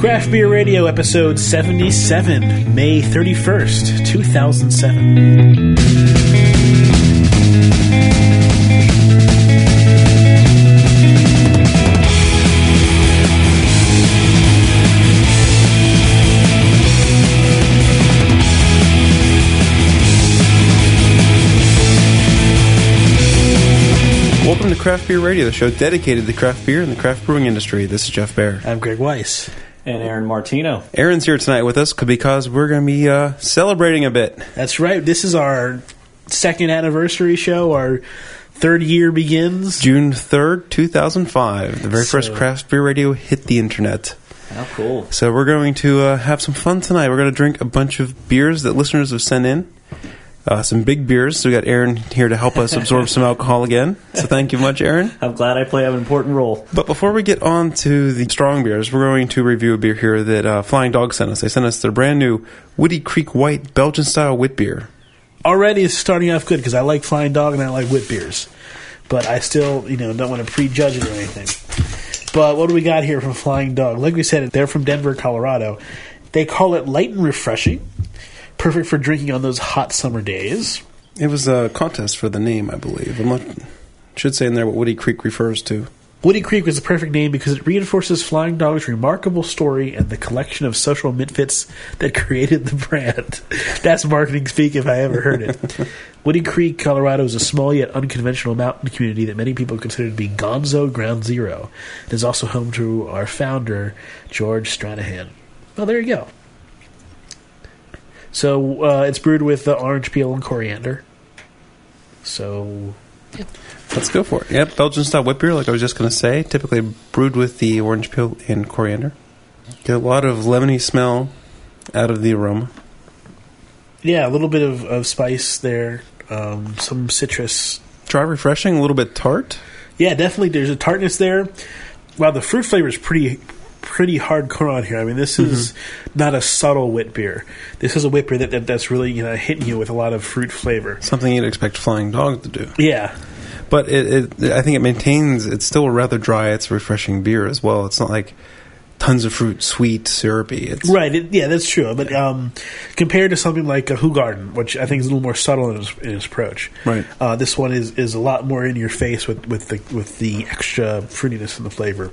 Craft Beer Radio, episode 77, May 31st, 2007. Welcome to Craft Beer Radio, the show dedicated to craft beer and the craft brewing industry. This is Jeff Baer. I'm Greg Weiss. And Aaron Martino. Aaron's here tonight with us because we're going to be celebrating a bit. That's right. This is our second anniversary show. Our third year begins. June 3rd, 2005. The very first Craft Beer Radio hit the internet. How cool. So we're going to have some fun tonight. We're going to drink a bunch of beers that listeners have sent in. Some big beers, so we got Aaron here to help us absorb some alcohol again. So thank you much, Aaron. I'm glad I play an important role. But before we get on to the strong beers, we're going to review a beer here that Flying Dog sent us. They sent us their brand new Woody Creek White Belgian-style wit beer. Already it's starting off good because I like Flying Dog and I like wit beers. But I still, don't want to prejudge it or anything. But what do we got here from Flying Dog? Like we said, they're from Denver, Colorado. They call it light and refreshing. Perfect for drinking on those hot summer days. It was a contest for the name, I believe. I should say in there what Woody Creek refers to. Woody Creek was the perfect name because it reinforces Flying Dog's remarkable story and the collection of social misfits that created the brand. That's marketing speak if I ever heard it. Woody Creek, Colorado, is a small yet unconventional mountain community that many people consider to be Gonzo Ground Zero. It is also home to our founder, George Stranahan. Well, there you go. So it's brewed with orange peel and coriander. So, yeah. Let's go for it. Yep, Belgian-style wit beer, like I was just going to say, typically brewed with the orange peel and coriander. Get a lot of lemony smell out of the aroma. Yeah, a little bit of spice there, some citrus. Dry, refreshing, a little bit tart. Yeah, definitely. There's a tartness there. Wow, the fruit flavor is pretty hardcore on here. I mean, this is not a subtle wit beer. This is a wit beer that's really hitting you with a lot of fruit flavor. Something you'd expect Flying Dog to do. Yeah. But I think it maintains, it's still rather dry. It's a refreshing beer as well. It's not like tons of fruit, sweet, syrupy. That's true. But compared to something like a Hoegaarden, which I think is a little more subtle in its approach, right? This one is a lot more in your face with the extra fruitiness and the flavor.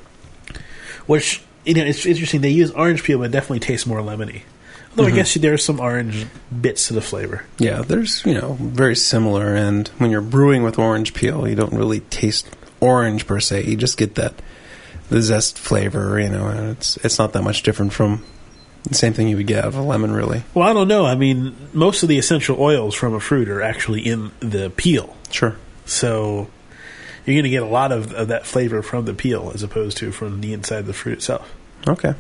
Which... it's interesting. They use orange peel, but it definitely tastes more lemony. Although I guess there's some orange bits to the flavor. Yeah, there's, very similar. And when you're brewing with orange peel, you don't really taste orange per se. You just get the zest flavor, and it's not that much different from the same thing you would get out of a lemon, really. Well, I don't know. I mean, most of the essential oils from a fruit are actually in the peel. Sure. So... you're going to get a lot of that flavor from the peel as opposed to from the inside of the fruit itself. Okay.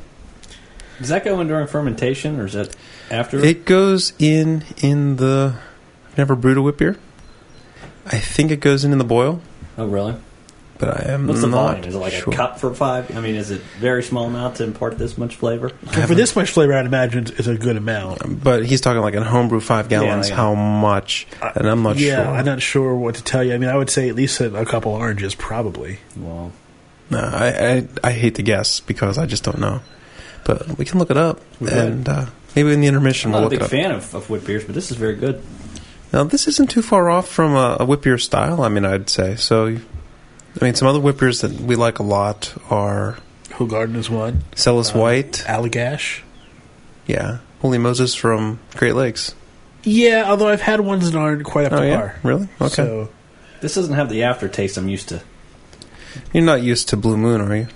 Does that go in during fermentation or is that after? It goes in the... I've never brewed a wit beer. I think it goes in the boil. Oh, really? But I am not sure. What's the volume? Is it like a cup for five? I mean, is it very small amount to impart this much flavor? For this much flavor, I'd imagine is a good amount. But he's talking like a homebrew 5 gallons, how much? And I'm not sure. Yeah, I'm not sure what to tell you. I mean, I would say at least a couple oranges probably. Wow. No, I hate to guess because I just don't know. But we can look it up. And maybe in the intermission we'll look it up. I'm not a big fan of wit beers, but this is very good. Now, this isn't too far off from a wit beer style, I mean, I'd say. So... I mean, some other wit beers that we like a lot are... Hoegaarden is one. Celis White. Allagash. Yeah. Holy Moses from Great Lakes. Yeah, although I've had ones that aren't quite up to par. Really? Okay. So, this doesn't have the aftertaste I'm used to. You're not used to Blue Moon, are you?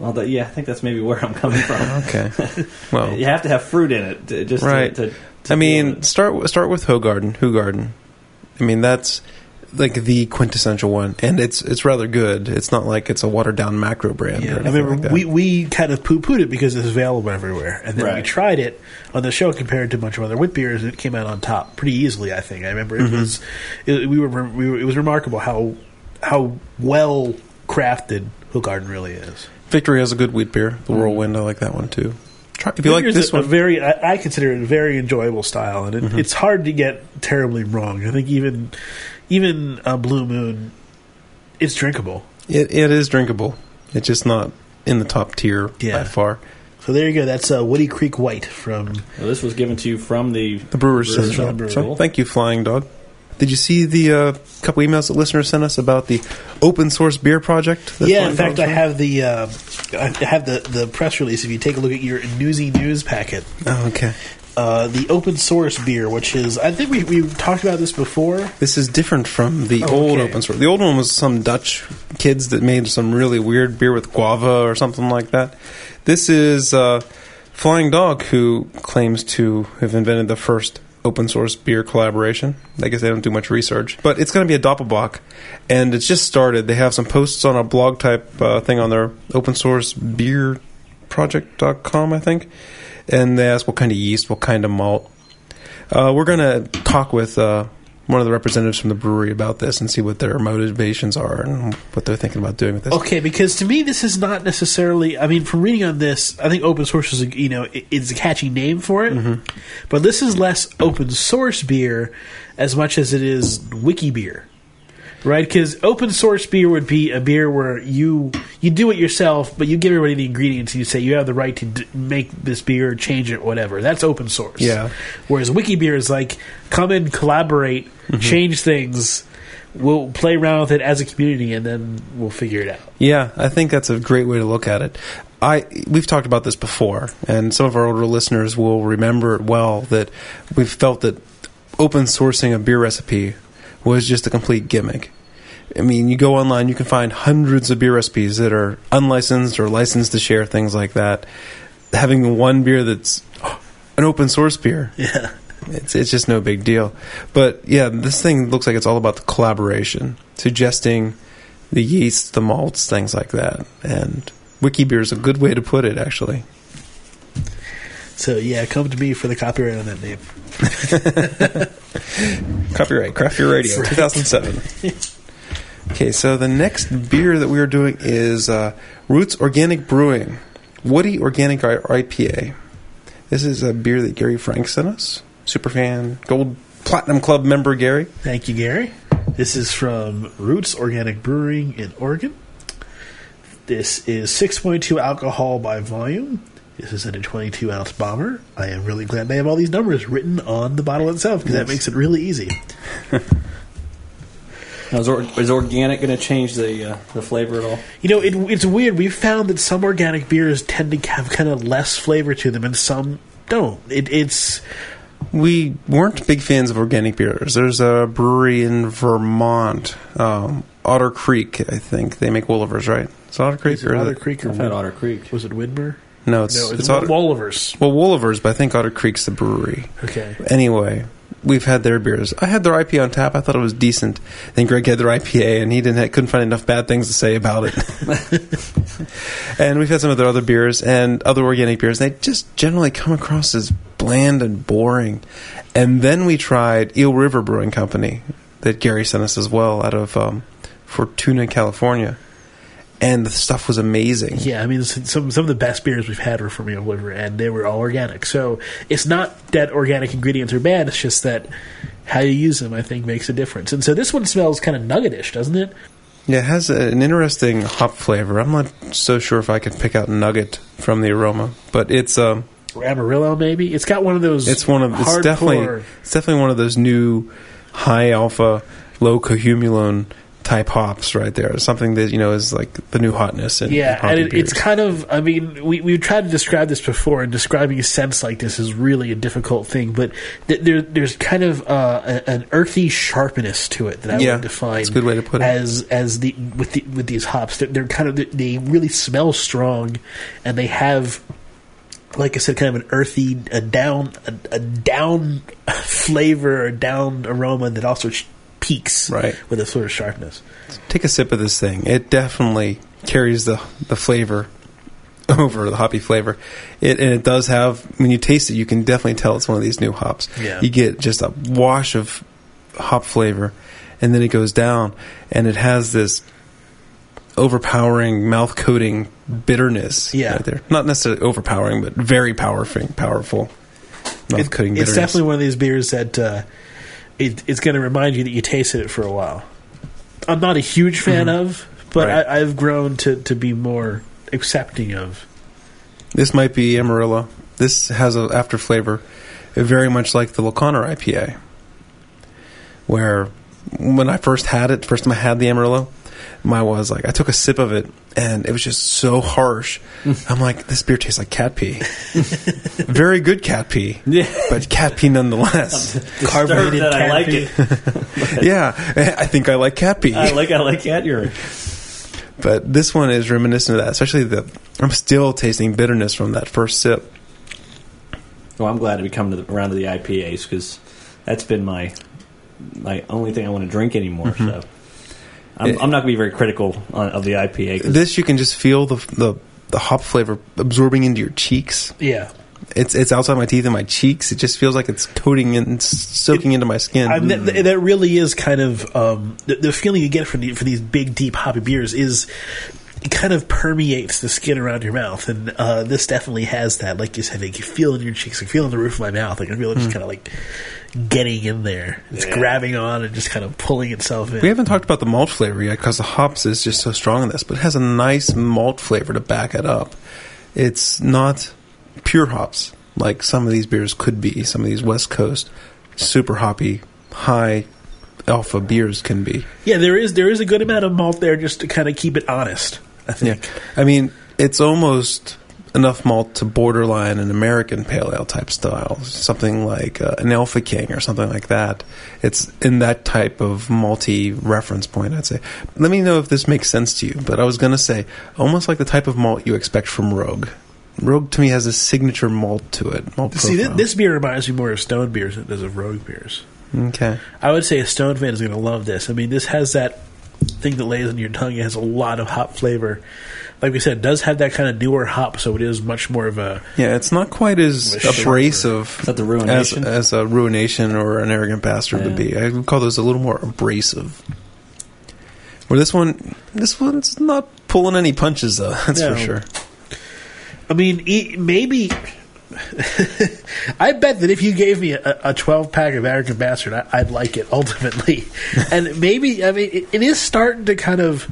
Well, I think that's maybe where I'm coming from. Okay. Well, you have to have fruit in it just right. Start with Hoegaarden. I mean, that's... like the quintessential one, and it's rather good. It's not like it's a watered down macro brand. Yeah, I remember like we kind of poo pooed it because it's available everywhere, and then we tried it on the show compared to a bunch of other wit beers, and it came out on top pretty easily. I think I remember it was remarkable how well crafted Hoegaarden really is. Victory has a good wheat beer. The Rural Wind, I like that one too. If you like this one, I consider it a very enjoyable style, and it's hard to get terribly wrong. I think even Blue Moon, it's drinkable. It is drinkable. It's just not in the top tier by far. So there you go. That's Woody Creek White from... Well, this was given to you from the Brewers Central. So, thank you, Flying Dog. Did you see the couple emails that listeners sent us about the open source beer project? Yeah, in fact, I have the press release. If you take a look at your Newsy News packet. Oh, okay. The open source beer, which is... I think we've talked about this before. This is different from the old open source. The old one was some Dutch kids that made some really weird beer with guava or something like that. This is Flying Dog, who claims to have invented the first open source beer collaboration. I guess they don't do much research. But it's going to be a doppelbock, and it's just started. They have some posts on a blog type thing on their open source beer project.com, I think. And they ask what kind of yeast, what kind of malt. We're going to talk with one of the representatives from the brewery about this and see what their motivations are and what they're thinking about doing with this. Okay, because to me this is not necessarily... I mean, from reading on this, I think open source is it's a catchy name for it. Mm-hmm. But this is less open source beer as much as it is wiki beer. Right, because open source beer would be a beer where you do it yourself, but you give everybody the ingredients and you say you have the right to make this beer, change it, whatever. That's open source. Yeah. Whereas wiki beer is like, come and collaborate, mm-hmm. change things, we'll play around with it as a community, and then we'll figure it out. Yeah, I think that's a great way to look at it. We've talked about this before, and some of our older listeners will remember it well, that we've felt that open sourcing a beer recipe was just a complete gimmick. I mean, you go online, you can find hundreds of beer recipes that are unlicensed or licensed to share, things like that. Having one beer that's an open source beer, yeah, it's just no big deal. But yeah, this thing looks like it's all about the collaboration, suggesting the yeasts, the malts, things like that. And wiki beer is a good way to put it, actually. So yeah, come to me for the copyright on that name. Copyright, Craft Your Radio, right. 2007. Okay, so the next beer that we are doing is Roots Organic Brewing, Woody Organic IPA. This is a beer that Gary Frank sent us, superfan, Gold Platinum Club member Gary. Thank you, Gary. This is from Roots Organic Brewing in Oregon. This is 6.2 alcohol by volume. This is in a 22-ounce bomber. I am really glad they have all these numbers written on the bottle itself, because that makes it really easy. Now, is organic going to change the flavor at all? You know, it's weird. We've found that some organic beers tend to have kind of less flavor to them, and some don't. We weren't big fans of organic beers. There's a brewery in Vermont, Otter Creek, I think. They make Wolivers, right? It's Otter Creek? I've had Otter Creek. Was it Widmer? No, it's Wolivers. Well, Wolivers, but I think Otter Creek's the brewery. Okay. Anyway, we've had their beers. I had their IPA on tap. I thought it was decent. Then Greg had their IPA, and he couldn't find enough bad things to say about it. And we've had some of their other beers and other organic beers. And they just generally come across as bland and boring. And then we tried Eel River Brewing Company that Gary sent us as well, out of Fortuna, California. And the stuff was amazing. Yeah, I mean, some of the best beers we've had were from Eel River, and they were all organic. So it's not that organic ingredients are bad. It's just that how you use them, I think, makes a difference. And so this one smells kind of nuggetish, doesn't it? Yeah, it has an interesting hop flavor. I'm not so sure if I could pick out nugget from the aroma, but it's or Amarillo, maybe. It's got one of those. It's definitely one of those new high alpha, low cohumulone type hops right there. Something that, is like the new hotness. It's kind of, I mean, we've tried to describe this before, and describing a sense like this is really a difficult thing, but there's kind of an earthy sharpness to it that I would define. That's a good way to put it. With these hops, they're kind of, they really smell strong, and they have, like I said, kind of an earthy, a down flavor, a down aroma that also peaks right with a sort of sharpness. Take a sip of this thing. It definitely carries the flavor over, the hoppy flavor. It does have, when you taste it, you can definitely tell it's one of these new hops. Yeah. You get just a wash of hop flavor, and then it goes down, and it has this overpowering, mouth-coating bitterness right there. Not necessarily overpowering, but very powerful mouth-coating bitterness. It's definitely one of these beers that... It's going to remind you that you tasted it for a while. I'm not a huge fan of, but I've grown to be more accepting of. This might be Amarillo. This has an after flavor, very much like the Lacana IPA, where when I first had it, first time I had the Amarillo, I took a sip of it, and it was just so harsh. I'm like, this beer tastes like cat pee. Very good cat pee, yeah, but cat pee nonetheless. Carbonated that cat I like pee. It. Yeah, I think I like cat pee. I like cat urine. But this one is reminiscent of that, especially I'm still tasting bitterness from that first sip. Well, I'm glad we come around to the IPAs, because that's been my only thing I want to drink anymore, mm-hmm. So I'm not going to be very critical of the IPA. This, you can just feel the hop flavor absorbing into your cheeks. Yeah. It's outside my teeth and my cheeks. It just feels like it's coating and soaking into my skin. That really is kind of the feeling you get from these big, deep, hoppy beers is it kind of permeates the skin around your mouth. And this definitely has that. Like you said, like you feel it in your cheeks. I feel it in the roof of my mouth. Like I feel it just kind of like getting in there. It's grabbing on and just kind of pulling itself in. We haven't talked about the malt flavor yet because the hops is just so strong in this. But it has a nice malt flavor to back it up. It's not pure hops, like some of these beers could be, some of these West Coast super hoppy, high alpha beers can be. Yeah, there is a good amount of malt there just to kind of keep it honest, I think. Yeah. I mean, it's almost enough malt to borderline an American pale ale type style, something like an Alpha King or something like that. It's in that type of malty reference point, I'd say. Let me know if this makes sense to you, but I was going to say almost like the type of malt you expect from Rogue. Rogue, to me, has a signature malt to it. See, this beer reminds me more of Stone beers than it does of Rogue beers. Okay. I would say a Stone fan is going to love this. I mean, this has that thing that lays on your tongue. It has a lot of hop flavor. Like we said, it does have that kind of newer hop, so it is much more of a... Yeah, it's not quite as abrasive as a Ruination or an Arrogant Bastard would be. I would call those a little more abrasive. Where this one's not pulling any punches, though, that's for sure. I mean, maybe... I bet that if you gave me a 12-pack of Arrogant Bastard, I'd like it, ultimately. And maybe, I mean, it is starting to kind of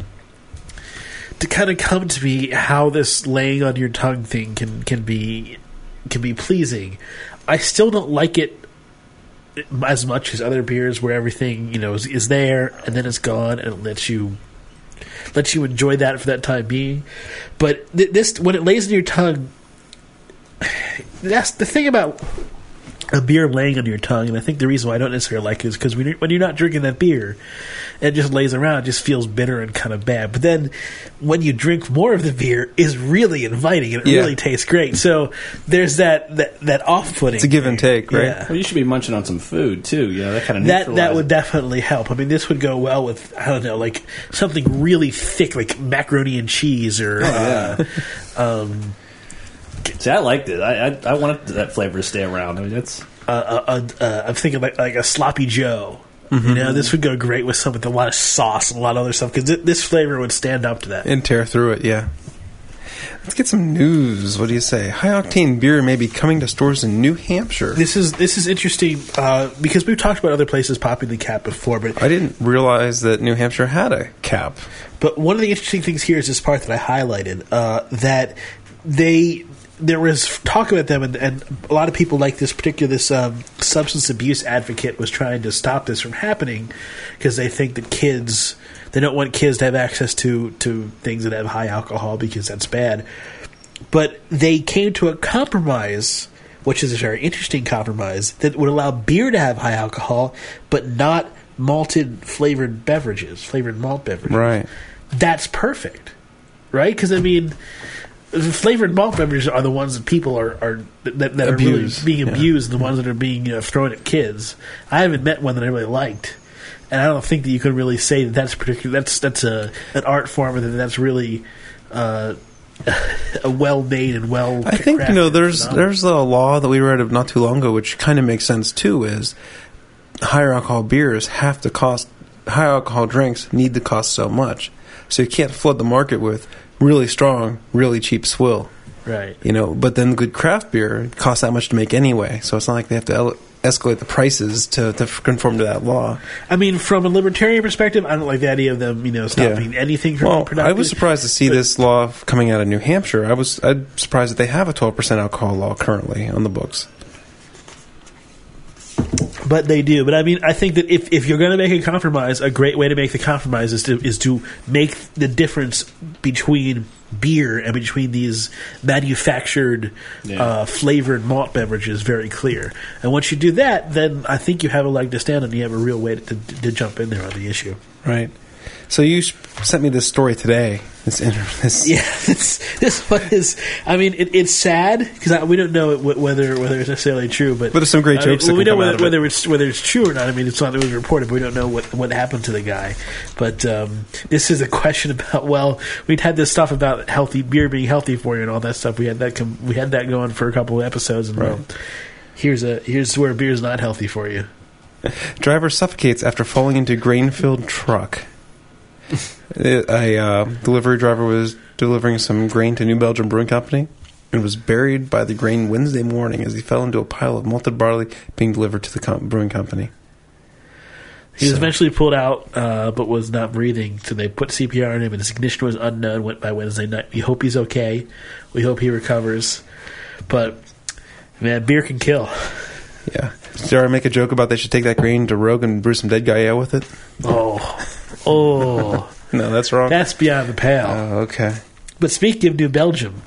come to me how this laying on your tongue thing can be pleasing. I still don't like it as much as other beers where everything, you know, is there, and then it's gone, and it lets you enjoy that for that time being. But this, when it lays on your tongue, that's the thing about a beer laying on your tongue, and I think the reason why I don't necessarily like it is because when you're not drinking that beer, it just lays around, it just feels bitter and kind of bad. But then when you drink more of the beer, it's really inviting, and it really tastes great. So there's that off-putting. It's a give and take, right? Yeah. Well, you should be munching on some food, too. Yeah, that kind of neutralizes. That would definitely help. I mean, this would go well with, I don't know, like something really thick, like macaroni and cheese or... See, I liked it. I wanted that flavor to stay around. I mean, that's. I'm thinking like a sloppy Joe. Mm-hmm. You know, this would go great with some with a lot of sauce and a lot of other stuff because this flavor would stand up to that and tear through it. Yeah. Let's get some news. What do you say? High octane beer may be coming to stores in New Hampshire. This is interesting because we've talked about other places popping the cap before, but I didn't realize that New Hampshire had a cap. But one of the interesting things here is this part that I highlighted that they. There was talk about them, and a lot of people like this substance abuse advocate was trying to stop this from happening because they think that they don't want kids to have access to things that have high alcohol because that's bad. But they came to a compromise, which is a very interesting compromise, that would allow beer to have high alcohol but not malted flavored malt beverages. Right. That's perfect, right? Because, I mean... flavored malt beverages are the ones that people are abused. Are really being abused, the ones that are being thrown at kids. I haven't met one that I really liked, and I don't think that you can really say that that's particular. That's an art form, and that's really a well made and well. I think there's a law that we read of not too long ago, which kind of makes sense too. Is higher alcohol beers have to cost high alcohol drinks need to cost so much, so you can't flood the market with. Really strong, really cheap swill. Right. You know, but then good craft beer costs that much to make anyway, so it's not like they have to escalate the prices to conform to that law. I mean, from a libertarian perspective, I don't like the idea of them, you know, stopping anything from productive. I was surprised to see this law coming out of New Hampshire. I'm surprised that they have a 12% alcohol law currently on the books. But they do. But I mean, I think that if you're going to make a compromise, a great way to make the compromise is to make the difference between beer and between these manufactured flavored malt beverages very clear. And once you do that, then I think you have a leg to stand on and you have a real way to jump in there on the issue. Right. So you sent me this story today. This one is. I mean, it's sad because we don't know whether it's necessarily true, but there's some great jokes. We know whether it's true or not. I mean, it's not that it was reported, but we don't know what happened to the guy. But this is a question about. Well, we'd had this stuff about healthy beer being healthy for you and all that stuff. We had that going for a couple of episodes, and well, here's where beer's not healthy for you. Driver suffocates after falling into grain-filled truck. A delivery driver was delivering some grain to New Belgium Brewing Company and was buried by the grain Wednesday morning as he fell into a pile of malted barley being delivered to the brewing company. He was eventually pulled out, but was not breathing, so they put CPR on him, and his ignition was unknown. Went by Wednesday night. We hope he's okay. We hope he recovers. But, man, beer can kill. Yeah. Did I make a joke about they should take that grain to Rogue and brew some dead guy out with it? Oh. No, that's wrong. That's beyond the pale. Oh, okay. But speaking of New Belgium,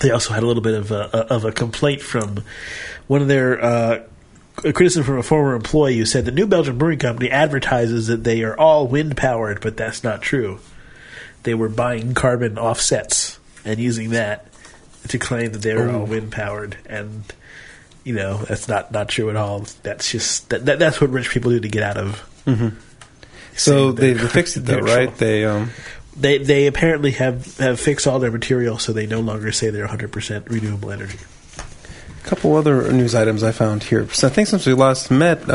they also had a little bit of a complaint from one of their criticism from a former employee who said the New Belgium Brewing Company advertises that they are all wind-powered, but that's not true. They were buying carbon offsets and using that to claim that they were all wind-powered, and you know that's not true at all. That's just that's what rich people do to get out of. Mm-hmm. So they fixed it, though, right? They apparently have fixed all their material, so they no longer say they're 100% renewable energy. A couple other news items I found here. So I think since we last met,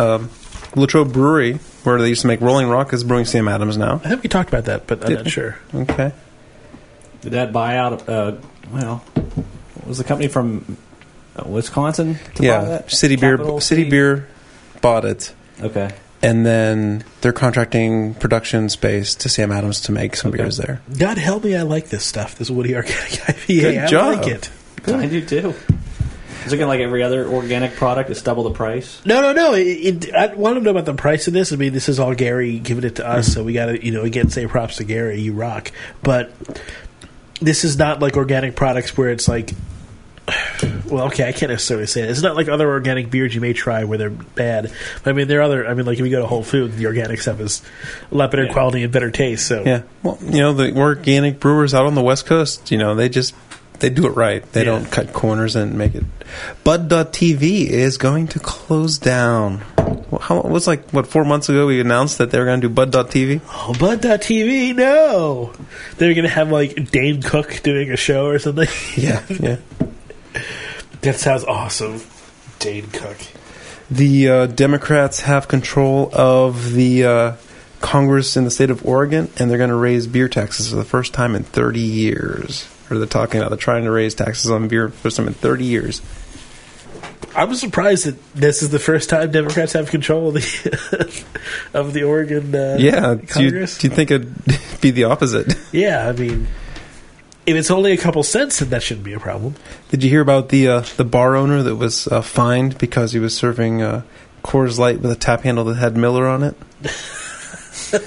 Latrobe Brewery, where they used to make Rolling Rock, is brewing Sam Adams now. I think we talked about that, but I'm not sure. Okay. Did that buy out, was the company from Wisconsin to buy that? City Beer bought it. Okay. And then they're contracting production space to Sam Adams to make some beers there. God help me, I like this stuff. This Woody Organic IPA. Good job. I like it. Good. I do too. Is it like every other organic product? It's double the price. No. I want to know about the price of this. I mean, this is all Gary giving it to us, so we got to, again, say props to Gary. You rock. But this is not like organic products where it's like. Well, okay, I can't necessarily say that. It's not like other organic beers you may try where they're bad. But, I mean, like if you go to Whole Foods, the organic stuff is a lot better quality and better taste. So yeah, well, the organic brewers out on the West Coast, they do it right. They don't cut corners and make it. Bud.tv is going to close down. It was 4 months ago we announced that they were going to do Bud.tv? Oh, Bud.tv, no! They're going to have, Dane Cook doing a show or something? Yeah. That sounds awesome. Dane Cook. The Democrats have control of the Congress in the state of Oregon, and they're going to raise beer taxes for the first time in 30 years. Or they're talking about they're trying to raise taxes on beer for the first time in 30 years. I was surprised that this is the first time Democrats have control of the Oregon Congress. Do you think it'd be the opposite? Yeah, I mean, if it's only a couple cents, then that shouldn't be a problem. Did you hear about the bar owner that was fined because he was serving Coors Light with a tap handle that had Miller on it?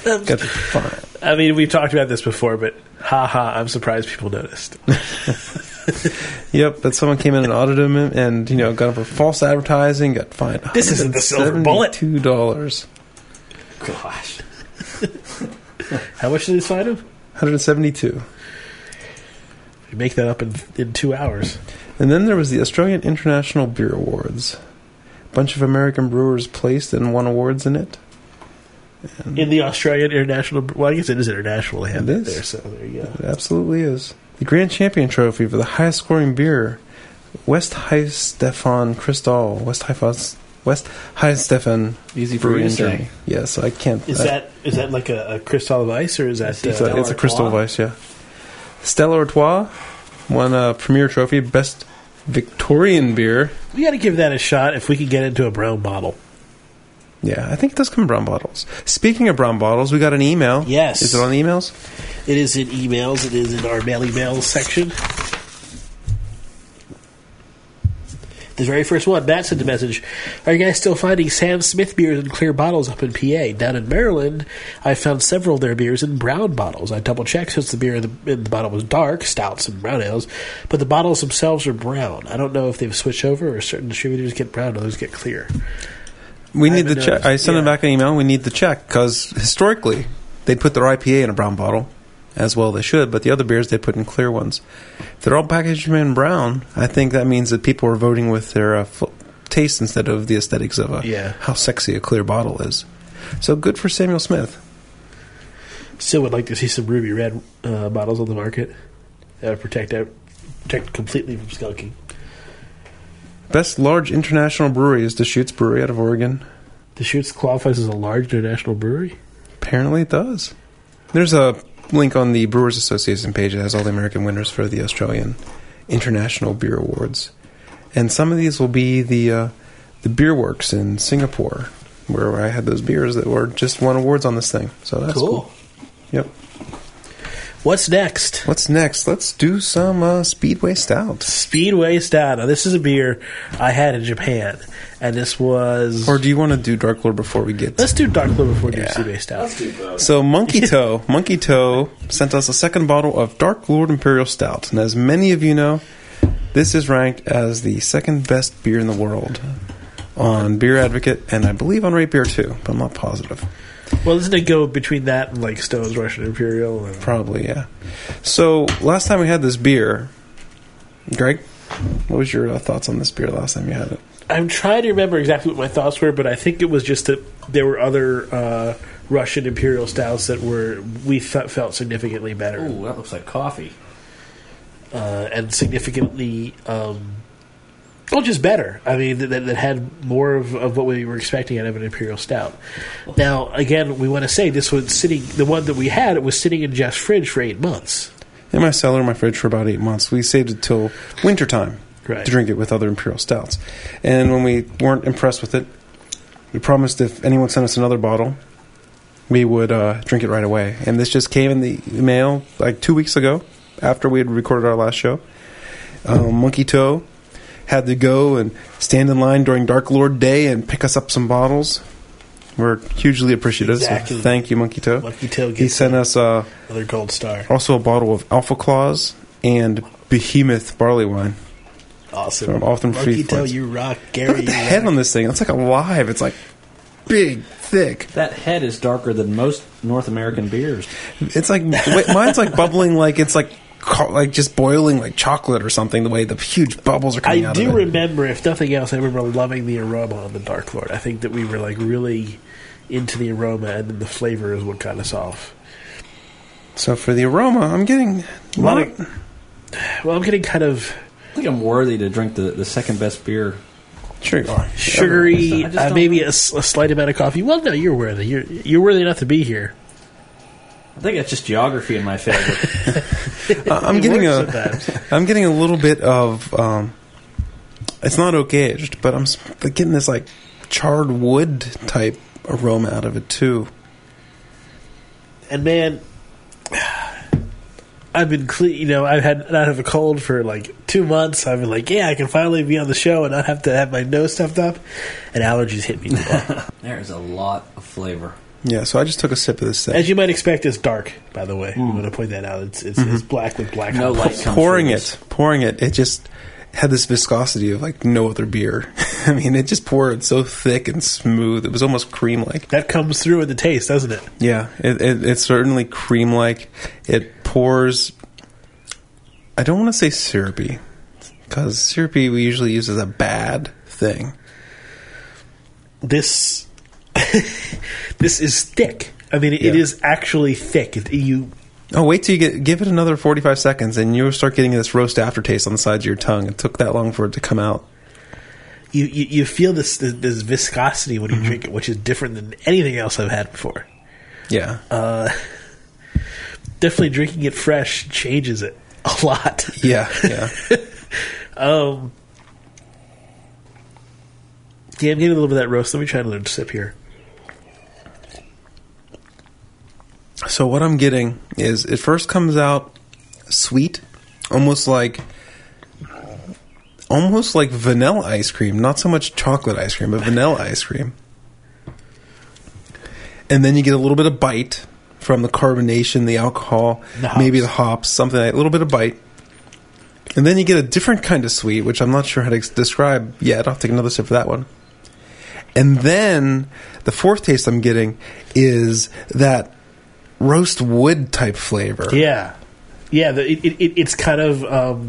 Got fined. I mean, we've talked about this before, but I'm surprised people noticed. Yep, but someone came in and audited him and got him for false advertising, got fined. This isn't the silver bullet. $2. Gosh. How much did they fine him? 172. You make that up in 2 hours. And then there was the Australian International Beer Awards. A bunch of American brewers placed and won awards in it. And in the Australian International... Well, I guess it is international. They have it there, so there you go. It absolutely is. The Grand Champion Trophy for the highest scoring beer. West High-Stefan Easy for you to say. Yes, I can't... Is that like a crystal of ice, or is that... It's a crystal of ice, yeah. Stella Artois won a premier trophy, best Victorian beer. We got to give that a shot if we could get it into a brown bottle. Yeah, I think it does come in brown bottles. Speaking of brown bottles, we got an email. Yes. Is it on emails? It is in emails. It is in our Maily Mail section. The very first one, Matt sent a message. Are you guys still finding Sam Smith beers in clear bottles up in PA? Down in Maryland, I found several of their beers in brown bottles. I double-checked since the beer in the bottle was dark, stouts and brown ales, but the bottles themselves are brown. I don't know if they've switched over or certain distributors get brown, others get clear. We need to check. I sent them back an email. We need to check because historically they'd put their IPA in a brown bottle, as well they should, but the other beers they put in clear ones. If they're all packaged in brown, I think that means that people are voting with their taste instead of the aesthetics of how sexy a clear bottle is. So good for Samuel Smith. Still would like to see some ruby red bottles on the market. That would protect completely from skunking. Best large international brewery is Deschutes Brewery out of Oregon. Deschutes qualifies as a large international brewery? Apparently it does. There's a link on the Brewers Association page that has all the American winners for the Australian International Beer Awards. And some of these will be the Beer Works in Singapore, where I had those beers that were just won awards on this thing. So that's cool. Yep. What's next? Let's do some Speedway Stout. Speedway Stout. Now, this is a beer I had in Japan, and this was... Or do you want to do Dark Lord before we get... Let's do Dark Lord before we do Speedway Stout. Let's do both. So Monkey Toe sent us a second bottle of Dark Lord Imperial Stout. And as many of you know, this is ranked as the second best beer in the world on Beer Advocate, and I believe on Rate Beer too, but I'm not positive. Well, doesn't it go between that and, like, Stone's Russian Imperial? And probably, yeah. So, last time we had this beer, Greg, what was your thoughts on this beer last time you had it? I'm trying to remember exactly what my thoughts were, but I think it was just that there were other Russian Imperial stouts that we felt significantly better. Ooh, that looks like coffee. And significantly... Well, just better. I mean, that had more of what we were expecting out of an Imperial Stout. Now, again, we want to say this was sitting, the one that we had, it was sitting in Jeff's fridge for 8 months. In my cellar, in my fridge for about 8 months. We saved it till wintertime to drink it with other Imperial Stouts. And when we weren't impressed with it, we promised if anyone sent us another bottle, we would drink it right away. And this just came in the mail like 2 weeks ago after we had recorded our last show. Monkey Toe had to go and stand in line during Dark Lord Day and pick us up some bottles. We're hugely appreciative. Exactly. So thank you, Monkey Toe. Monkey Toe gets he sent us another gold star. Also a bottle of Alpha Claws and Behemoth barley wine. Awesome. From Monkey Toe, you rock, Gary. Look at the head on this thing. It's like alive. It's like big, thick. That head is darker than most North American beers. It's like mine's like bubbling. Like it's like. Like just boiling like chocolate or something, the way the huge bubbles are coming out of it. I do remember, if nothing else, I remember loving the aroma on the Dark Lord. I think that we were like really into the aroma, and then the flavor is what got us off. So for the aroma, I'm getting a lot of... Well, I'm getting kind of... I think I'm worthy to drink the second best beer. Sure you are. Sugary, maybe a slight amount of coffee. Well, no, you're worthy. You're worthy enough to be here. I think that's just geography in my favor. I'm getting a little bit of, it's not oak aged, but I'm getting this like charred wood type aroma out of it too. And man, I've been I've had a cold for like 2 months. I've been like, I can finally be on the show and not have to have my nose stuffed up. And allergies hit me. There is a lot of flavor. Yeah, so I just took a sip of this thing. As you might expect, it's dark, by the way. I'm going to point that out. It's black with black. No light. Pouring it, it just had this viscosity of like no other beer. I mean, it just poured so thick and smooth. It was almost cream-like. That comes through in the taste, doesn't it? Yeah, it's certainly cream-like. It pours... I don't want to say syrupy, because syrupy we usually use as a bad thing. This is thick. I mean, it is actually thick. Wait till you give it another 45 seconds, and you'll start getting this roast aftertaste on the sides of your tongue. It took that long for it to come out. You feel this viscosity when you drink it, which is different than anything else I've had before. Yeah. Definitely drinking it fresh changes it a lot. Yeah. Yeah, I'm getting a little bit of that roast. Let me try another sip here. So what I'm getting is it first comes out sweet, almost like vanilla ice cream. Not so much chocolate ice cream, but vanilla ice cream. And then you get a little bit of bite from the carbonation, the alcohol, maybe the hops, something like a little bit of bite. And then you get a different kind of sweet, which I'm not sure how to describe yet. I'll take another sip for that one. And then the fourth taste I'm getting is that roast wood type flavor. Yeah. Yeah, it's kind of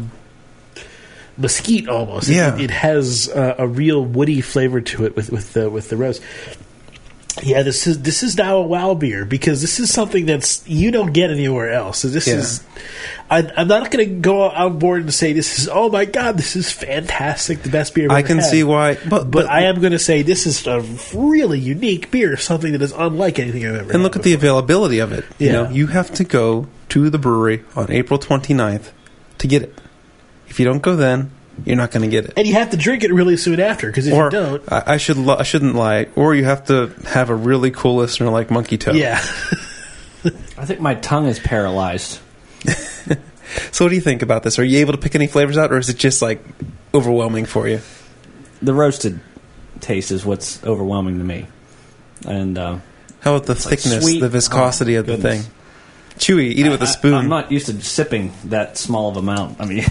mesquite almost. Yeah. It has a real woody flavor to it with the roast. Yeah, this is now a wow beer because this is something that's you don't get anywhere else. So this is, I'm not going to go on board and say this is oh my god, this is fantastic, the best beer I've ever had. I can see why, but I am going to say this is a really unique beer, something that is unlike anything I've ever had. And look at the availability of it. Yeah. You know, you have to go to the brewery on April 29th to get it. If you don't go then, you're not going to get it. And you have to drink it really soon after, because if you don't... I shouldn't lie. Or you have to have a really cool listener like Monkey Toe. Yeah. I think my tongue is paralyzed. So what do you think about this? Are you able to pick any flavors out, or is it just, like, overwhelming for you? The roasted taste is what's overwhelming to me. And how about the thickness, like sweet, the viscosity of the thing? Chewy, eat it with a spoon. I'm not used to sipping that small of amount. I mean,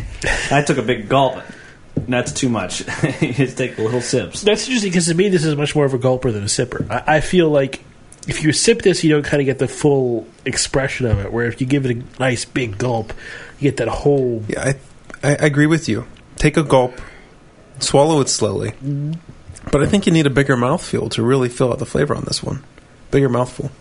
I took a big gulp. That's too much. You just take little sips. That's interesting because to me, this is much more of a gulper than a sipper. I feel like if you sip this, you don't kind of get the full expression of it, where if you give it a nice big gulp, you get that whole... Yeah, I agree with you. Take a gulp, swallow it slowly. But I think you need a bigger mouthfeel to really fill out the flavor on this one. Bigger mouthful.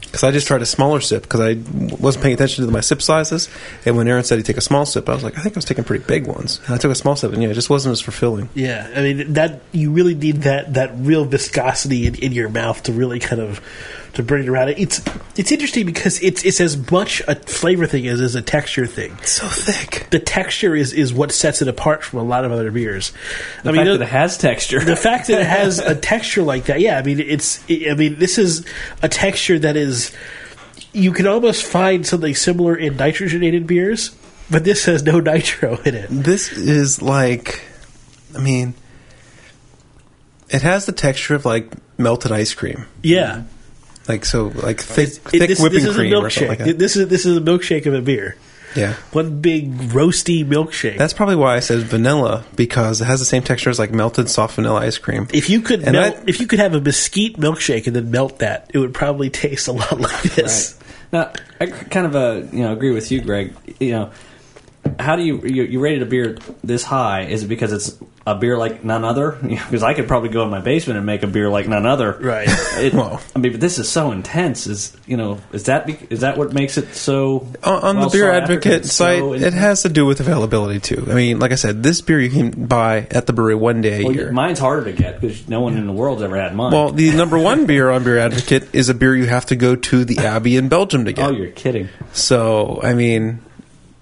Because I just tried a smaller sip because I wasn't paying attention to my sip sizes. And when Aaron said he'd take a small sip, I was like, I think I was taking pretty big ones. And I took a small sip, and it just wasn't as fulfilling. Yeah, I mean, that you really need that real viscosity in your mouth to really kind of to bring it around. It's interesting because it's as much a flavor thing as a texture thing. It's so thick. The texture is what sets it apart from a lot of other beers. The fact that it has texture. The fact that it has a texture like that. Yeah, I mean, this is a texture that is... You can almost find something similar in nitrogenated beers, but this has no nitro in it. This is like, it has the texture of like melted ice cream. Yeah, like thick whipping cream or something like that. This is a milkshake of a beer. Yeah, one big roasty milkshake. That's probably why I said vanilla, because it has the same texture as like melted soft vanilla ice cream. If you could have a mesquite milkshake and then melt that, it would probably taste a lot like this. Right. Now, I kind of agree with you, Greg. How do you rated a beer this high? Is it because it's a beer like none other? Because I could probably go in my basement and make a beer like none other. Right. But this is so intense. Is that what makes it so? On the Beer Advocate site, it has to do with availability too. Like I said, this beer you can buy at the brewery one day a year. Mine's harder to get because no one in the world's ever had mine. Well, the number one beer on Beer Advocate is a beer you have to go to the Abbey in Belgium to get. Oh, you're kidding. So,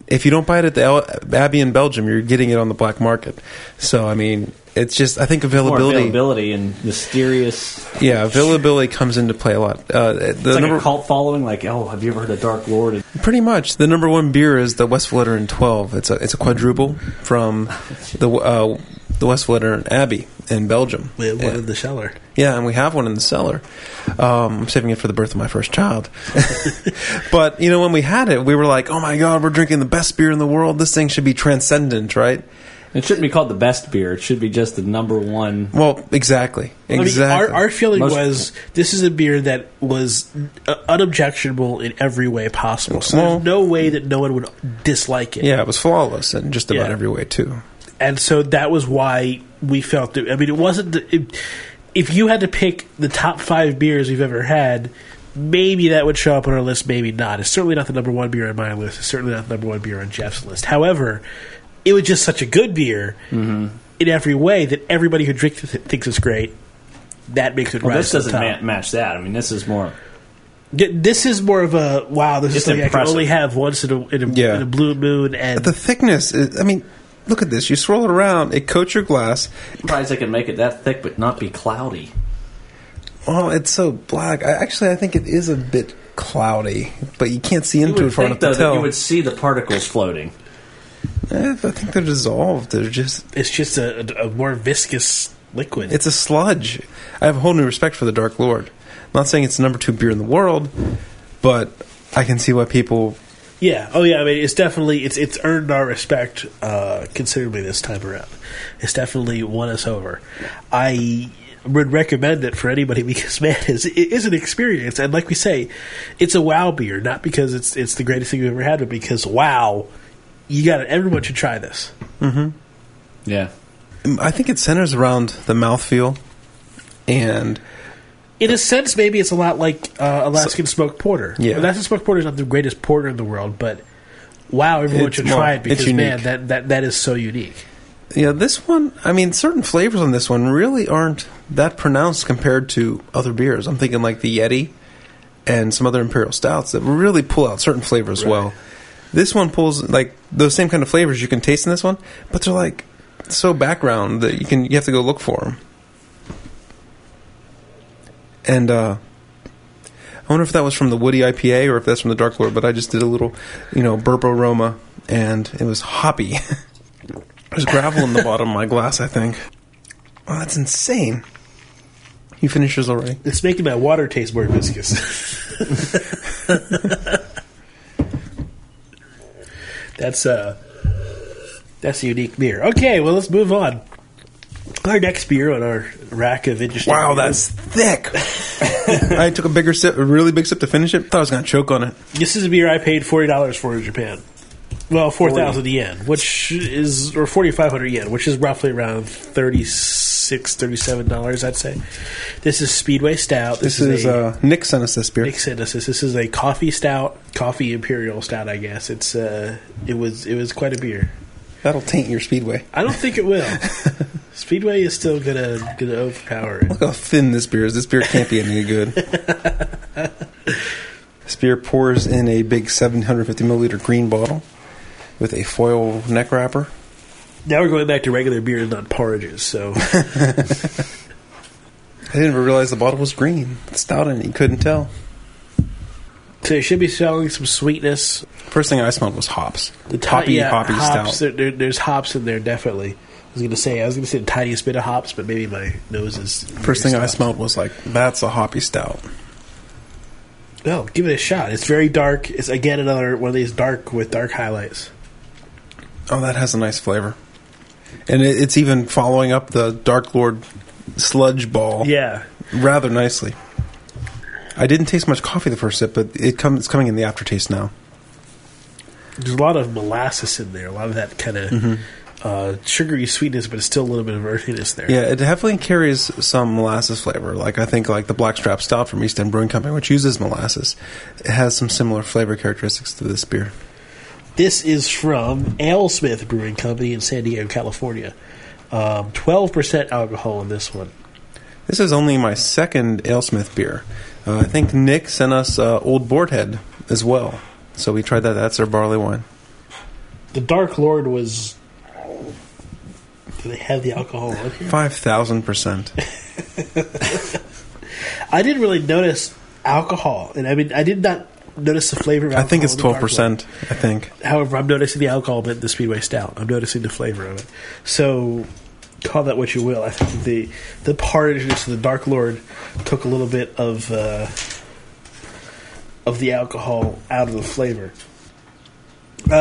if you don't buy it at the Abbey in Belgium, you're getting it on the black market. So, it's just, I think availability... More availability and mysterious... Yeah, availability comes into play a lot. It's like a cult following, like, oh, have you ever heard of Dark Lord? Pretty much. The number one beer is the Westfleteren 12. It's a quadruple from the Westfleteren Abbey in Belgium. We have one in the cellar. Yeah, and we have one in the cellar. I'm saving it for the birth of my first child. But, when we had it, we were like, oh my God, we're drinking the best beer in the world. This thing should be transcendent, right? It shouldn't be called the best beer. It should be just the number one. Well, exactly. Our feeling was this is a beer that was unobjectionable in every way possible. So there's no way that no one would dislike it. Yeah, it was flawless in just about every way, too. And so that was why we felt it. It wasn't... If you had to pick the top 5 beers we've ever had, maybe that would show up on our list, maybe not. It's certainly not the number one beer on my list. It's certainly not the number one beer on Jeff's list. However, it was just such a good beer in every way that everybody who drinks it thinks it's great. That makes it rise to the top. This doesn't match that. This is more... This is more of a, wow, this is like I can only have once in a blue moon. And the thickness is, I mean, look at this. You swirl it around, it coats your glass. I'm surprised they can make it that thick but not be cloudy. Well, it's so black. I think it is a bit cloudy, but you can't see into it from the top. You would see the particles floating. I think they're dissolved. They're just—it's just a more viscous liquid. It's a sludge. I have a whole new respect for the Dark Lord. I'm not saying it's the number 2 beer in the world, but I can see why people. Yeah. Oh, yeah. I mean, it's definitely it's earned our respect considerably this time around. It's definitely won us over. I would recommend it for anybody because, man, it is an experience. And like we say, it's a wow beer, not because it's the greatest thing we've ever had, but because wow, everyone should try this. Mm-hmm. Yeah. I think it centers around the mouthfeel. And in a sense, maybe it's a lot like Alaskan Smoked Porter. Yeah. Alaskan Smoked Porter is not the greatest porter in the world, but wow, everyone should try it because, man, that is so unique. Yeah, this one, I mean, certain flavors on this one really aren't that pronounced compared to other beers. I'm thinking like the Yeti and some other Imperial Stouts that really pull out certain flavors well. This one pulls, like, those same kind of flavors you can taste in this one, but they're, like, so background that you have to go look for them. And I wonder if that was from the Woody IPA or if that's from the Dark Lord, but I just did a little, burp aroma, and it was hoppy. There's gravel in the bottom of my glass, I think. Oh, that's insane. You finished yours already. It's making my water taste more viscous. That's a unique beer. Okay, well, let's move on. Our next beer on our rack of interesting beers. Wow, that's thick. I took a really big sip to finish it. Thought I was going to choke on it. This is a beer I paid $40 for in Japan. Well, 4,000 yen, which is, or 4,500 yen, which is roughly around $36, $37, I'd say. This is Speedway Stout. Nick sent us this beer. Nick sent us this. This is a coffee stout, coffee imperial stout, I guess. It's it was quite a beer. That'll taint your Speedway. I don't think it will. Speedway is still gonna overpower it. Look how thin this beer is. This beer can't be any good. This beer pours in a big 750 milliliter green bottle with a foil neck wrapper. Now we're going back to regular beer and not porridges, so. I didn't even realize the bottle was green. It's stout in it, you couldn't tell. So you should be selling some sweetness. First thing I smelled was hops. Hoppy stout. There's hops in there, definitely. I was going to say the tiniest bit of hops, but maybe my nose is... First thing I smelled was like, that's a hoppy stout. No, give it a shot. It's very dark. It's, again, another one of these dark with dark highlights. Oh, that has a nice flavor. And it's even following up the Dark Lord sludge ball rather nicely. I didn't taste much coffee the first sip, but it's coming in the aftertaste now. There's a lot of molasses in there, a lot of that kind of sugary sweetness, but it's still a little bit of earthiness there. Yeah, it definitely carries some molasses flavor. Like I think like the Blackstrap Stout from East End Brewing Company, which uses molasses, it has some similar flavor characteristics to this beer. This is from Alesmith Brewing Company in San Diego, California. 12% alcohol in this one. This is only my second Alesmith beer. I think Nick sent us Old Boardhead as well. So we tried that. That's their barley wine. The Dark Lord was... Do they have the alcohol on here? 5,000%. I didn't really notice alcohol. And I mean, I did not notice the flavor of alcohol. I think it's 12%, I think. However, I'm noticing the alcohol bit in the Speedway Stout. I'm noticing the flavor of it. So call that what you will. I think the porridgeness of the Dark Lord took a little bit of the alcohol out of the flavor.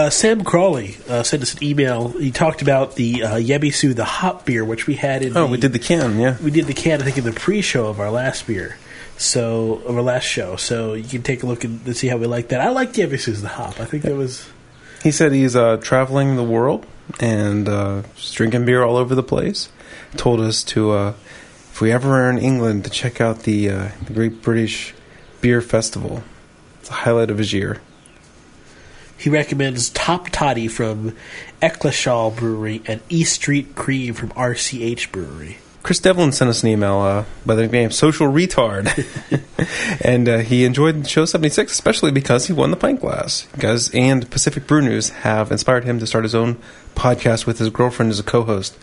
Sam Crawley sent us an email. He talked about the Yebisu, the hop beer, which we had in we did the can, yeah. We did the can, I think, in the pre-show of our last beer. So, of our last show. So you can take a look and see how we like that. I like Yebisu's the hop. I think that was... He said he's traveling the world and drinking beer all over the place. Told us to, if we ever are in England, to check out the Great British Beer Festival. It's a highlight of his year. He recommends Top Toddy from Eccleshall Brewery and East Street Cream from RCH Brewery. Chris Devlin sent us an email by the nickname Social Retard. And he enjoyed Show 76, especially because he won the pint glass. Guys, and Pacific Brew News have inspired him to start his own podcast with his girlfriend as a co-host.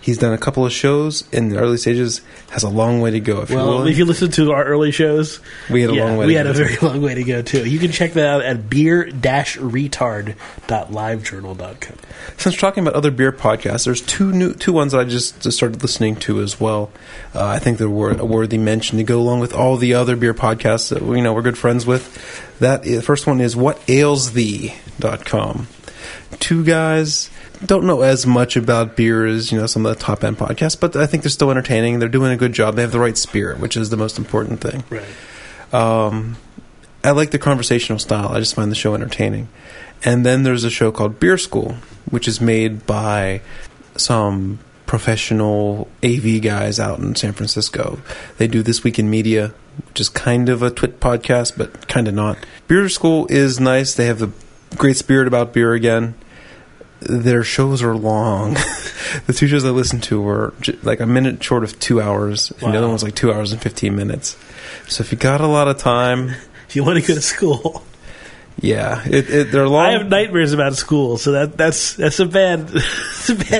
He's done a couple of shows in the early stages, has a long way to go. If you listen to our early shows, we had a long way to go. We had a very long way to go, too. You can check that out at beer-retard.livejournal.com. Since talking about other beer podcasts, there's two ones that I just started listening to as well. I think they're a worthy mention to go along with all the other beer podcasts that we're good friends with. The first one is whatailsthee.com. Two guys don't know as much about beer as some of the top end podcasts, but I think they're still entertaining. They're doing a good job. They have the right spirit, which is the most important thing. Right. I like the conversational style. I just find the show entertaining. And then there's a show called Beer School, which is made by some professional AV guys out in San Francisco. They do This Week in Media, which is kind of a twit podcast, but kind of not. Beer School is nice. They have the great spirit about beer again. Their shows are long. The two shows I listened to were like a minute short of 2 hours, and the other one was like 2 hours and 15 minutes. So if you got a lot of time... If you want to go to school... Yeah, they're long. I have nightmares about school, so that's a bad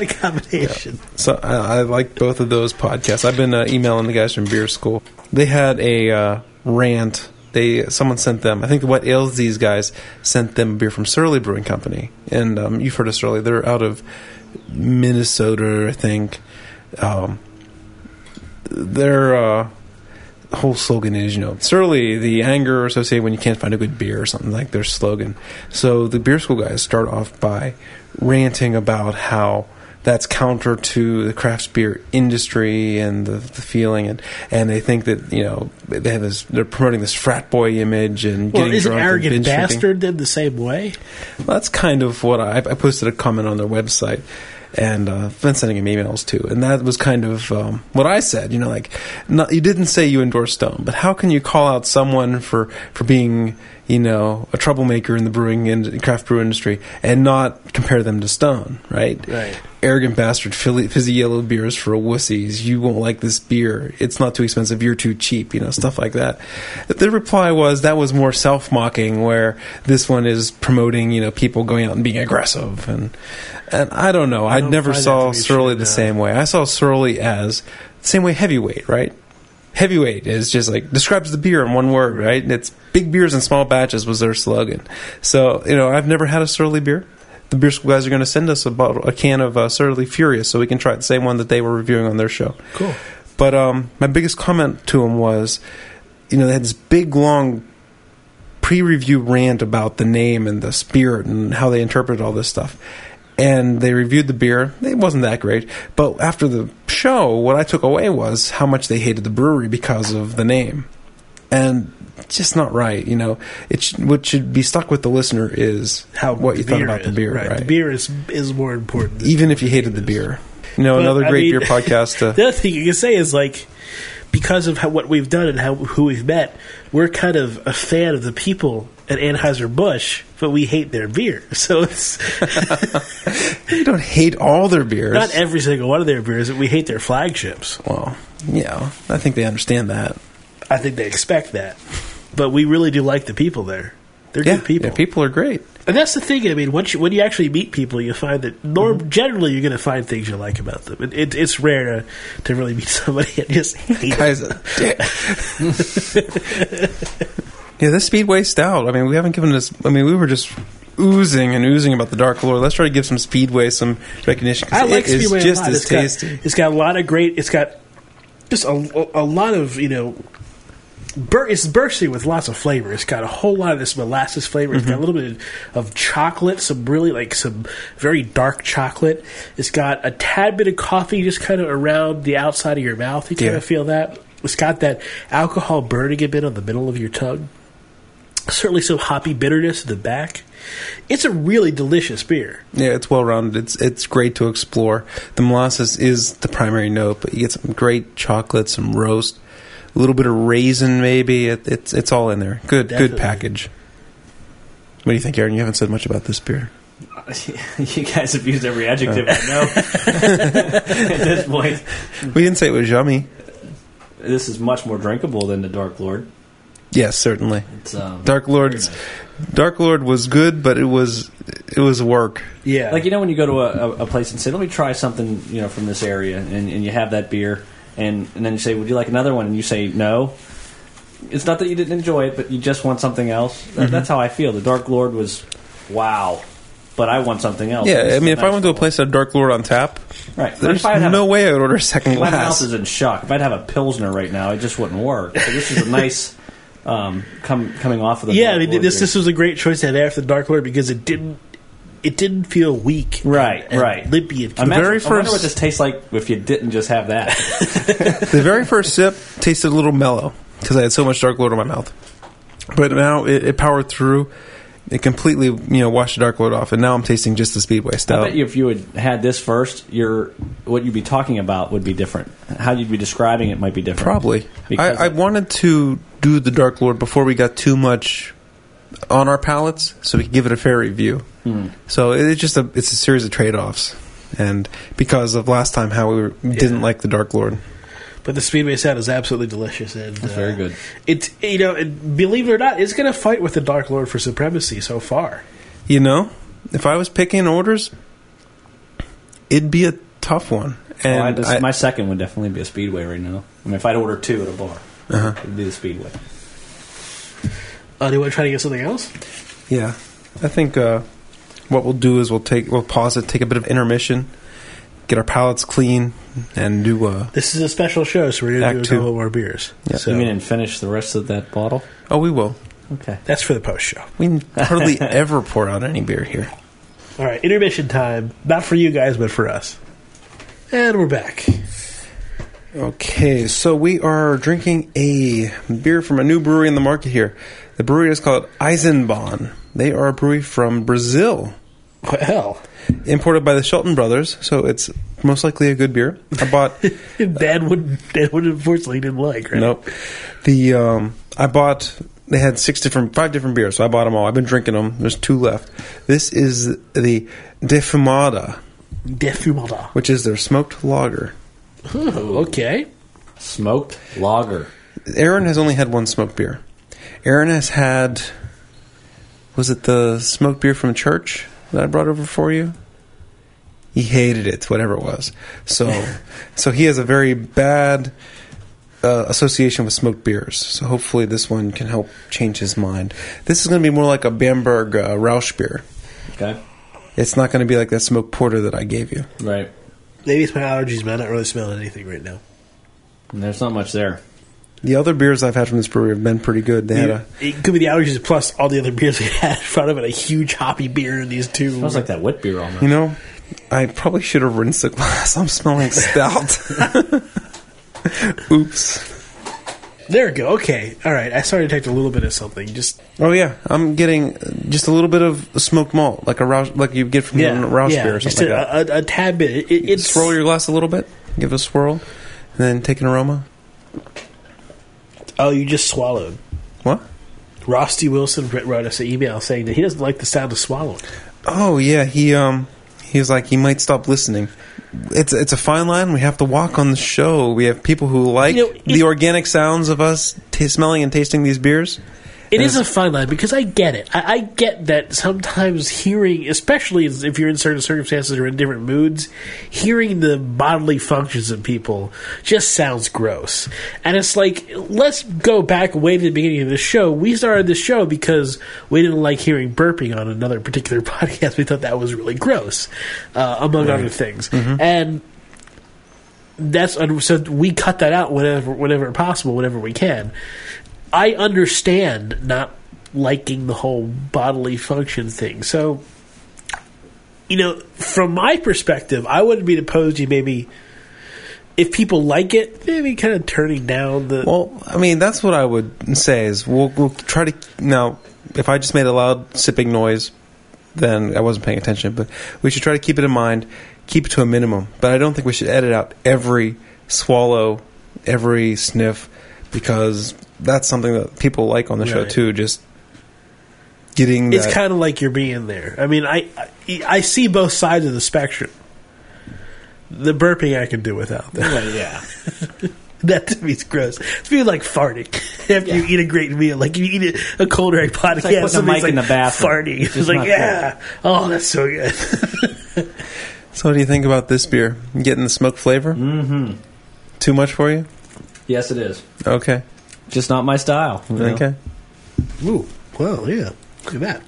combination. Yeah. So I like both of those podcasts. I've been emailing the guys from Beer School. They had a rant. Someone sent them. I think What Ails These Guys sent them a beer from Surly Brewing Company, and you've heard of Surly. They're out of Minnesota, I think. They're. Whole slogan is, Surly, the anger associated when you can't find a good beer or something, like their slogan. So the Beer School guys start off by ranting about how that's counter to the craft beer industry and the feeling, and they think that they have they're promoting this frat boy image and getting drunk. Isn't Arrogant Bastard did the same way? Well, that's kind of what I posted a comment on their website. And I've been sending him emails, too. And that was kind of what I said. You didn't say you endorse Stone, but how can you call out someone for being, a troublemaker in the brewing and craft brew industry and not compare them to Stone, right? Right. Arrogant Bastard, fizzy yellow beers for wussies. You won't like this beer. It's not too expensive. You're too cheap, stuff like that. The reply was that was more self-mocking, where this one is promoting, people going out and being aggressive. And I don't know. I never saw Surly the same way. I saw Surly as the same way Heavyweight, right? Heavyweight is just like describes the beer in one word, right? And it's big beers and small batches was their slogan. So, I've never had a Surly beer. The Beer School guys are going to send us a can of Surly Furious so we can try the same one that they were reviewing on their show. Cool. But my biggest comment to them was, they had this big, long pre-review rant about the name and the spirit and how they interpreted all this stuff. And they reviewed the beer. It wasn't that great. But after the show, what I took away was how much they hated the brewery because of the name. And just not right, What should be stuck with the listener is what you thought about the beer, right? The beer is more important. Even if you hated the beer. Another great beer podcast. The other thing you can say is, because of what we've done and who we've met, we're kind of a fan of the people at Anheuser-Busch, but we hate their beer. So it's... You don't hate all their beers. Not every single one of their beers, but we hate their flagships. Well, I think they understand that. I think they expect that. But we really do like the people there. They're good people. Yeah, people are great. And that's the thing. I mean, when you actually meet people, you find that generally you're going to find things you like about them. It's rare to really meet somebody and just hate them. Yeah, this Speedway Stout. I mean, we were just oozing about the Dark Lord. Let's try to give some Speedway some recognition. I like Speedway just a lot. It's tasty. It's got a lot of great... It's got just a lot of, it's bursty with lots of flavor. It's got a whole lot of this molasses flavor. It's got a little bit of chocolate, some very dark chocolate. It's got a tad bit of coffee just kind of around the outside of your mouth. You kind of feel that. It's got that alcohol burning a bit on the middle of your tongue. Certainly some hoppy bitterness in the back. It's a really delicious beer. Yeah, it's well-rounded. It's great to explore. The molasses is the primary note, but you get some great chocolate, some roast, a little bit of raisin, maybe. It's all in there. Good package. What do you think, Aaron? You haven't said much about this beer. You guys have used every adjective I know at this point. We didn't say it was yummy. This is much more drinkable than the Dark Lord. Yes, certainly. It's, Dark Lord was good, but it was work. Yeah, like, you know, when you go to a place and say, "Let me try something," you know, from this area, and you have that beer, and then you say, "Would you like another one?" And you say, "No." It's not that you didn't enjoy it, but you just want something else. That's how I feel. The Dark Lord was wow, but I want something else. Yeah, I mean, if I went to a place that had Dark Lord on tap, right? There's no way I would order a second glass. My house is in shock. If I'd have a Pilsner right now, it just wouldn't work. So this is a nice coming off of the Dark Lord. This was a great choice to have after the Dark Lord, because it didn't feel weak. Right, right. Lippy. I wonder what this tastes like if you didn't just have that. The very first sip tasted a little mellow, because I had so much Dark Lord in my mouth. But now it powered through. It completely, washed the Dark Lord off, and now I'm tasting just the Speedway Stout. I bet you if you had this first, what you'd be talking about would be different. How you'd be describing it might be different. Probably. I wanted to do the Dark Lord before we got too much on our palates, so we could give it a fair review. So it's a series of trade-offs, and because of last time how we didn't like the Dark Lord. But the Speedway Stout is absolutely delicious. And, it's very good. It's, believe it or not, it's going to fight with the Dark Lord for supremacy so far. You know, if I was picking orders, it'd be a tough one. And my second would definitely be a Speedway right now. I mean, if I'd order two at a bar, it'd be the Speedway. Do you want to try to get something else? Yeah. I think what we'll do is we'll pause it, take a bit of intermission, get our palates clean, and do this is a special show, so we're going to do a couple of our beers. Yep. So. You mean and finish the rest of that bottle? Oh, we will. Okay. That's for the post-show. We hardly ever pour out any beer here. All right, intermission time. Not for you guys, but for us. And we're back. Okay, so we are drinking a beer from a new brewery in the market here. The brewery is called Eisenbahn. They are a brewery from Brazil. Well, imported by the Shelton Brothers, so it's most likely a good beer. I bought Dad would unfortunately didn't like, right? Nope. The they had five different beers, so I bought them all. I've been drinking them. There's two left. This is the Defumada, which is their smoked lager. Oh, okay. Smoked lager. Aaron has only had one smoked beer. Aaron has had, was it the smoked beer from church that I brought over for you? He hated it, whatever it was. So he has a very bad association with smoked beers. So hopefully this one can help change his mind. This is going to be more like a Bamberg Rausch beer. Okay. It's not going to be like that smoked porter that I gave you. Right. Maybe it's my allergies, man. I'm not really smelling anything right now. And there's not much there. The other beers I've had from this brewery have been pretty good. They had it could be the allergies plus all the other beers we had in front of it. A huge hoppy beer in these two. Smells like that wet beer almost. You know, I probably should have rinsed the glass. I'm smelling stout. Oops. There we go. Okay. All right. I started to detect a little bit of something. Oh, yeah. I'm getting just a little bit of smoked malt, like a Rausch, like you get from a Rausch beer or something like that. A tad bit. It's swirl your glass a little bit, give it a swirl, and then take an aroma. Oh, you just swallowed. What? Rusty Wilson wrote us an email saying that he doesn't like the sound of swallowing. Oh, yeah. He was like, he might stop listening. It's a fine line we have to walk on the show. We have people who like the organic sounds of us smelling and tasting these beers. It is a fine line because I get it. I get that sometimes hearing, especially if you're in certain circumstances or in different moods, hearing the bodily functions of people just sounds gross. And it's like, let's go back way to the beginning of the show. We started the show because we didn't like hearing burping on another particular podcast. We thought that was really gross, among other things. Mm-hmm. And so we cut that out whenever possible, whenever we can. I understand not liking the whole bodily function thing. So, from my perspective, I wouldn't be opposed to maybe, if people like it, maybe kind of turning down the... Well, I mean, that's what I would say is we'll try to... Now, if I just made a loud sipping noise, then I wasn't paying attention. But we should try to keep it in mind, keep it to a minimum. But I don't think we should edit out every swallow, every sniff, because... That's something that people like on the show, too, just getting that. It's kind of like you're being there. I mean, I I see both sides of the spectrum. The burping I can do without that. Well, yeah. That to me is gross. It's feeling like farting after you eat a great meal. Like you eat a cold egg pot. It's like putting a mic in the bathroom. Farting. It's like, yeah. Cool. Oh, that's so good. So what do you think about this beer? You getting the smoke flavor? Mm-hmm. Too much for you? Yes, it is. Okay. Just not my style. Okay. Know? Ooh. Well, yeah. Look at that.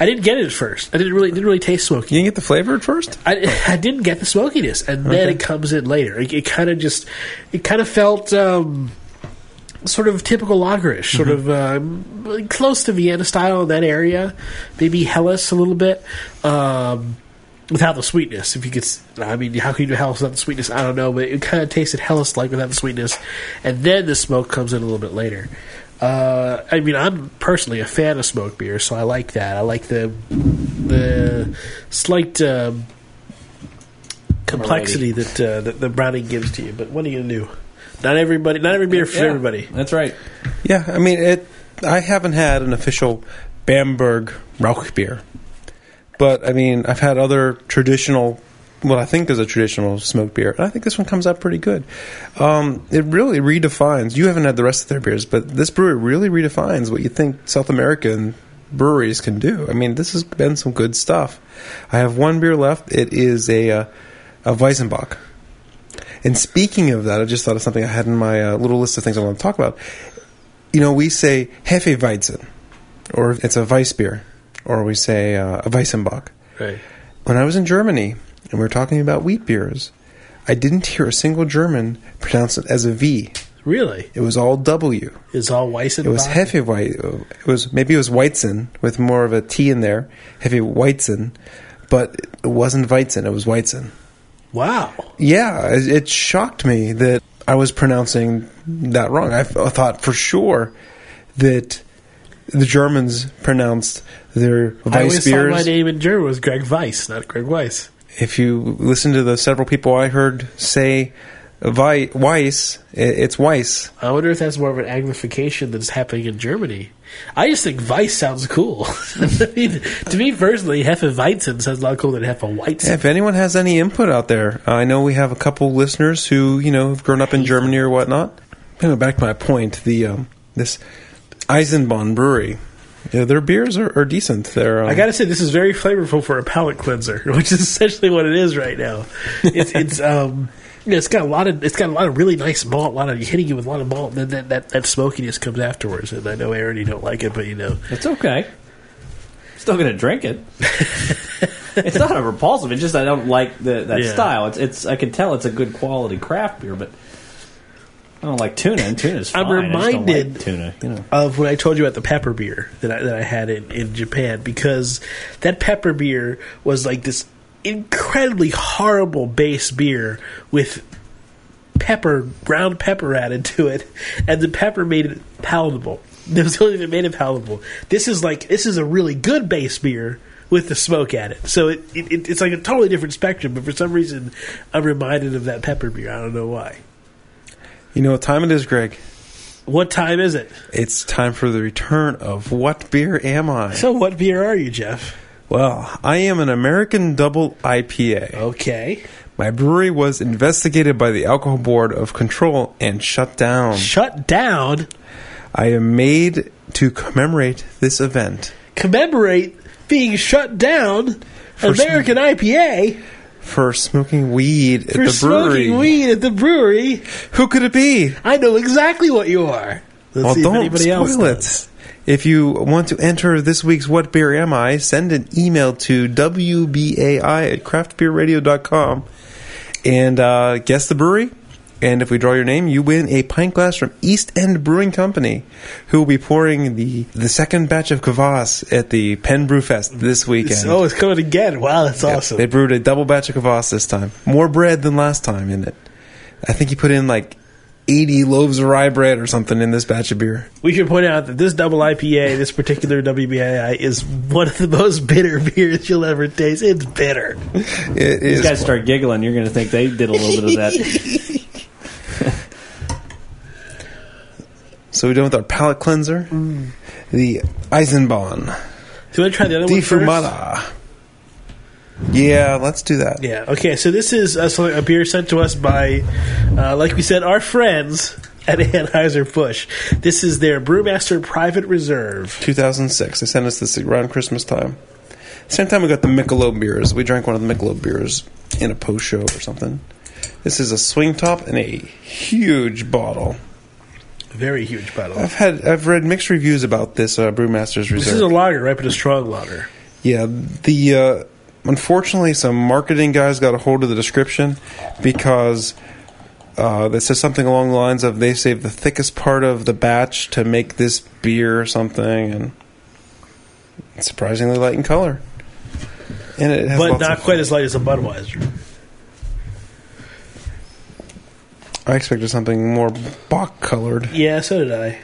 I didn't get it at first. I didn't really taste smoky. You didn't get the flavor at first? I didn't get the smokiness, and then it comes in later. It kind of just, it kind of felt sort of typical lagerish, sort of close to Vienna style in that area, maybe Helles a little bit, without the sweetness. If you could, I mean, how can you do Helles without the sweetness? I don't know, but it kind of tasted Helles like without the sweetness, and then the smoke comes in a little bit later. I mean, I'm personally a fan of smoke beer, so I like that. I like the slight complexity that the browning gives to you. But what are you gonna do? Not every beer for everybody. That's right. Yeah, I mean, I haven't had an official Bamberg Rauch beer, but I mean, I've had other traditional. Well, I think is a traditional smoked beer, and I think this one comes out pretty good. It really redefines. You haven't had the rest of their beers, but this brewery really redefines what you think South American breweries can do. I mean, this has been some good stuff. I have one beer left. It is a Weissenbach. And speaking of that, I just thought of something I had in my little list of things I want to talk about. You know, we say Hefeweizen, or it's a Weiss beer, or we say a Weissenbach. Right. When I was in Germany, and we were talking about wheat beers, I didn't hear a single German pronounce it as a V. Really? It was all W. It's all Weizen. It was Hefeweizen. Maybe it was Weizen with more of a T in there. Hefeweizen. But it wasn't Weizen. It was Weizen. Wow. Yeah. It shocked me that I was pronouncing that wrong. I thought for sure that the Germans pronounced their Weiss beers. I always thought my name in German was Greg Weiss, not Greg Weiss. If you listen to the several people I heard say Weiss, it's Weiss. I wonder if that's more of an Anglification that's happening in Germany. I just think Weiss sounds cool. I mean, to me personally, Hefeweizen sounds a lot cooler than Hefeweizen. Yeah, if anyone has any input out there, I know we have a couple listeners who, you know, have grown up in Germany or whatnot. Anyway, back to my point, this Eisenbahn Brewery. Yeah, their beers are decent. I gotta say, this is very flavorful for a palate cleanser, which is essentially what it is right now. It's got a lot of really nice malt, a lot of hitting you with a lot of malt, and then that smokiness comes afterwards. And I know Aaron, you don't like it, but you know it's okay. I'm still gonna drink it. It's not a repulsive. It's just I don't like that style. It's I can tell it's a good quality craft beer, but. I don't like tuna, and tuna's fine. I'm reminded like tuna, you know. Of what I told you about the pepper beer that I had in Japan, because that pepper beer was like this incredibly horrible base beer with ground pepper added to it, and the pepper made it palatable. That was the only thing that made it palatable. This is a really good base beer with the smoke at it. So it's like a totally different spectrum, but for some reason I'm reminded of that pepper beer. I don't know why. You know what time it is, Greg? What time is it? It's time for the return of What Beer Am I? So what beer are you, Jeff? Well, I am an American Double IPA. Okay. My brewery was investigated by the Alcohol Board of Control and shut down. Shut down? I am made to commemorate this event. Commemorate being shut down? American IPA? For smoking weed at the brewery. For smoking weed at the brewery. Who could it be? I know exactly what you are. Let's see if anybody else does. If you want to enter this week's What Beer Am I, send an email to wbai@craftbeerradio.com and guess the brewery. And if we draw your name, you win a pint glass from East End Brewing Company, who will be pouring the second batch of Kvas at the Penn Brew Fest this weekend. Oh, it's coming again. Wow, that's awesome. They brewed a double batch of Kvas this time. More bread than last time in it. I think you put in like 80 loaves of rye bread or something in this batch of beer. We should point out that this double IPA, this particular WBAI, is one of the most bitter beers you'll ever taste. It's bitter. It is. You guys start giggling, you're going to think they did a little bit of that. So we're done with our palate cleanser. The Eisenbahn. Do you want to try the other one first? Yeah, let's do that. Yeah, okay. So this is a beer sent to us by, like we said, our friends at Anheuser-Busch. This is their Brewmaster Private Reserve. 2006. They sent us this around Christmas time. Same time we got the Michelob beers. We drank one of the Michelob beers in a post show or something. This is a swing top and a huge bottle. Very huge bottle. I've read mixed reviews about this Brewmaster's Reserve. This is a lager, right? But a strong lager. Yeah. The unfortunately, some marketing guys got a hold of the description because it says something along the lines of they saved the thickest part of the batch to make this beer or something, and it's surprisingly light in color. And it has but not quite as light as a Budweiser. I expected something more Bach-colored. Yeah, so did I.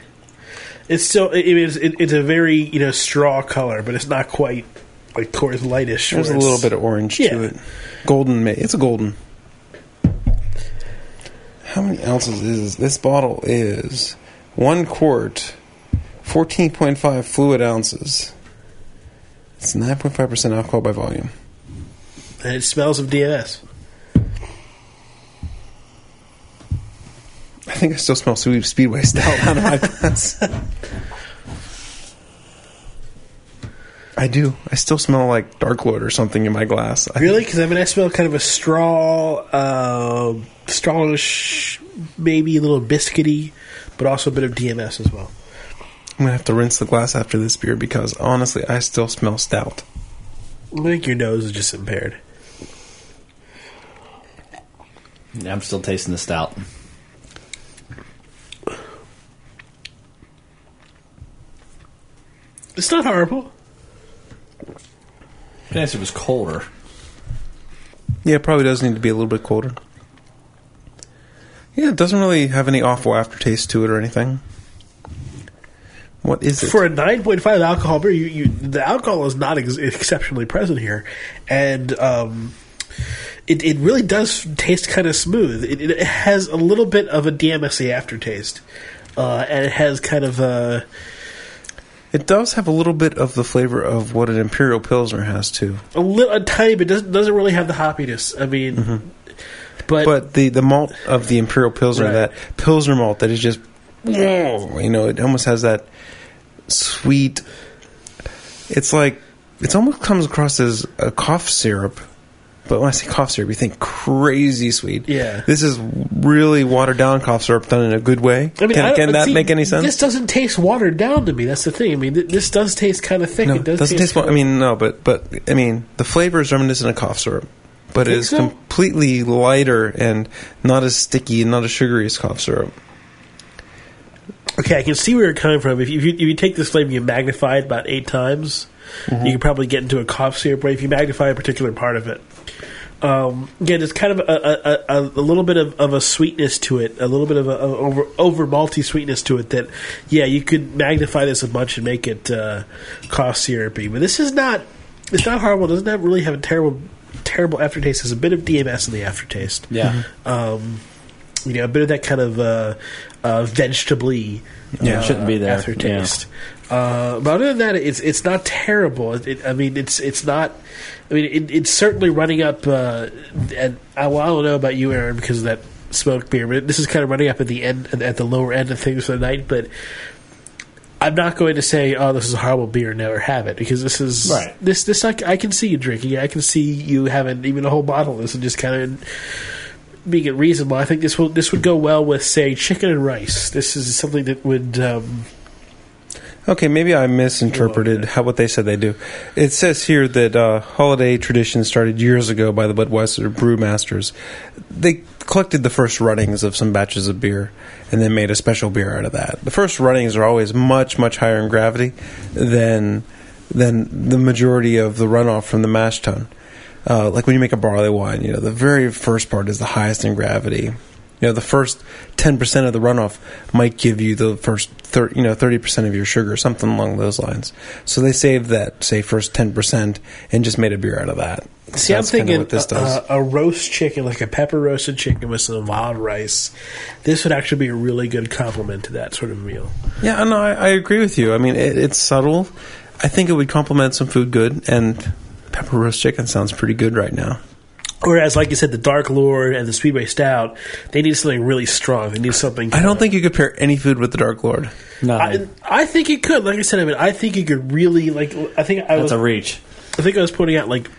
It's still it's a very straw color, but it's not quite like Coors Lightish. There's a little bit of orange to it. Golden, it's a golden. How many ounces is this bottle? Is 1 quart, 14.5 fluid ounces. It's 9.5% alcohol by volume, and it smells of DNS. I think I still smell Speedway Stout out of my pants. I do. I still smell like Dark Lord or something in my glass. Really? Because I smell kind of a straw, strawish, maybe a little biscuity, but also a bit of DMS as well. I'm going to have to rinse the glass after this beer because, honestly, I still smell stout. I think your nose is just impaired. Yeah, I'm still tasting the stout. It's not horrible. I guess it was colder. Yeah, it probably does need to be a little bit colder. Yeah, it doesn't really have any awful aftertaste to it or anything. What is it? For a 9.5 alcohol beer, the alcohol is not exceptionally present here. And it really does taste kind of smooth. It has a little bit of a DMSC aftertaste. And it has kind of a... It does have a little bit of the flavor of what an Imperial Pilsner has, too. A tiny bit. Doesn't really have the hoppiness. I mean, but the malt of the Imperial Pilsner, that Pilsner malt that is just, it almost has that sweet. It's like, it almost comes across as a cough syrup. But when I say cough syrup, you think crazy sweet. Yeah. This is really watered down cough syrup done in a good way. I mean, can that make any sense? This doesn't taste watered down to me. That's the thing. I mean, this does taste kind of thick. No, it doesn't taste kind of... I mean, no, but I mean, the flavor is reminiscent of cough syrup, but it is completely lighter and not as sticky and not as sugary as cough syrup. Okay, I can see where you're coming from. If you take this flavor and you magnify it about 8 times, you can probably get into a cough syrup way if you magnify a particular part of it. Again, it's kind of a little bit of a sweetness to it, a little bit of an over malty sweetness to it that, you could magnify this a bunch and make it cough syrupy. But this is not, it's not horrible. It doesn't really have a terrible aftertaste. There's a bit of DMS in the aftertaste. Yeah. A bit of that kind of vegetably. Yeah, it shouldn't be there. Aftertaste. Yeah. But other than that, it's not terrible. It's certainly running up. I don't know about you, Aaron, because of that smoked beer, but this is kind of running up at the end, at the lower end of things for the night. But I'm not going to say, "Oh, this is a horrible beer. Never have it," because this is this. I can see you drinking. I can see you having even a whole bottle of this and just kind of. Being it reasonable, I think this would go well with, say, chicken and rice. This is something that would. Okay, maybe I misinterpreted what they said they do. It says here that holiday tradition started years ago by the Budweiser Brewmasters. They collected the first runnings of some batches of beer and then made a special beer out of that. The first runnings are always much, much higher in gravity than the majority of the runoff from the mash tun. Like when you make a barley wine, the very first part is the highest in gravity. The first 10% of the runoff might give you the first 30% of your sugar, something along those lines. So they saved that, say, first 10% and just made a beer out of that. See, that's I'm thinking what this does. A roast chicken, like a pepper roasted chicken with some wild rice. This would actually be a really good complement to that sort of meal. Yeah, no, I agree with you. I mean, it's subtle. I think it would complement some food good and... pepper roast chicken sounds pretty good right now. Whereas, like you said, the Dark Lord and the Speedway Stout, they need something really strong. They need something... I don't think you could pair any food with the Dark Lord. No. I think you could. Like I said, I mean, I think you could really, like... I think I was... That's a reach. I think I was pointing out, like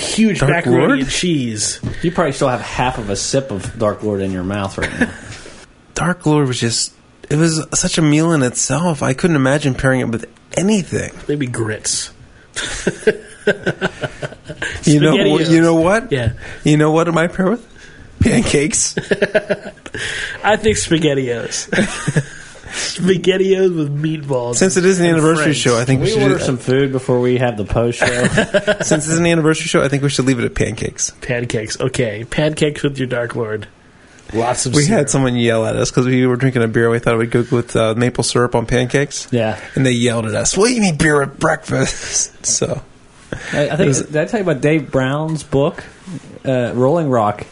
huge Dark macaroni Lord? And cheese. You probably still have half of a sip of Dark Lord in your mouth right now. Dark Lord was just... It was such a meal in itself. I couldn't imagine pairing it with anything. Maybe grits. You know what? Yeah. You know what am I paired with? Pancakes. I think SpaghettiOs. SpaghettiOs with meatballs. Since it is an anniversary show, I think we should order some food before we have the post show. Since it's an anniversary show, I think we should leave it at pancakes. Pancakes, okay. Pancakes with your Dark Lord. Lots of syrup. Had someone yell at us because we were drinking a beer. We thought it would go with maple syrup on pancakes. Yeah, and they yelled at us. Well, you mean beer at breakfast? So, I think did I tell you about Dave Brown's book, Rolling Rock?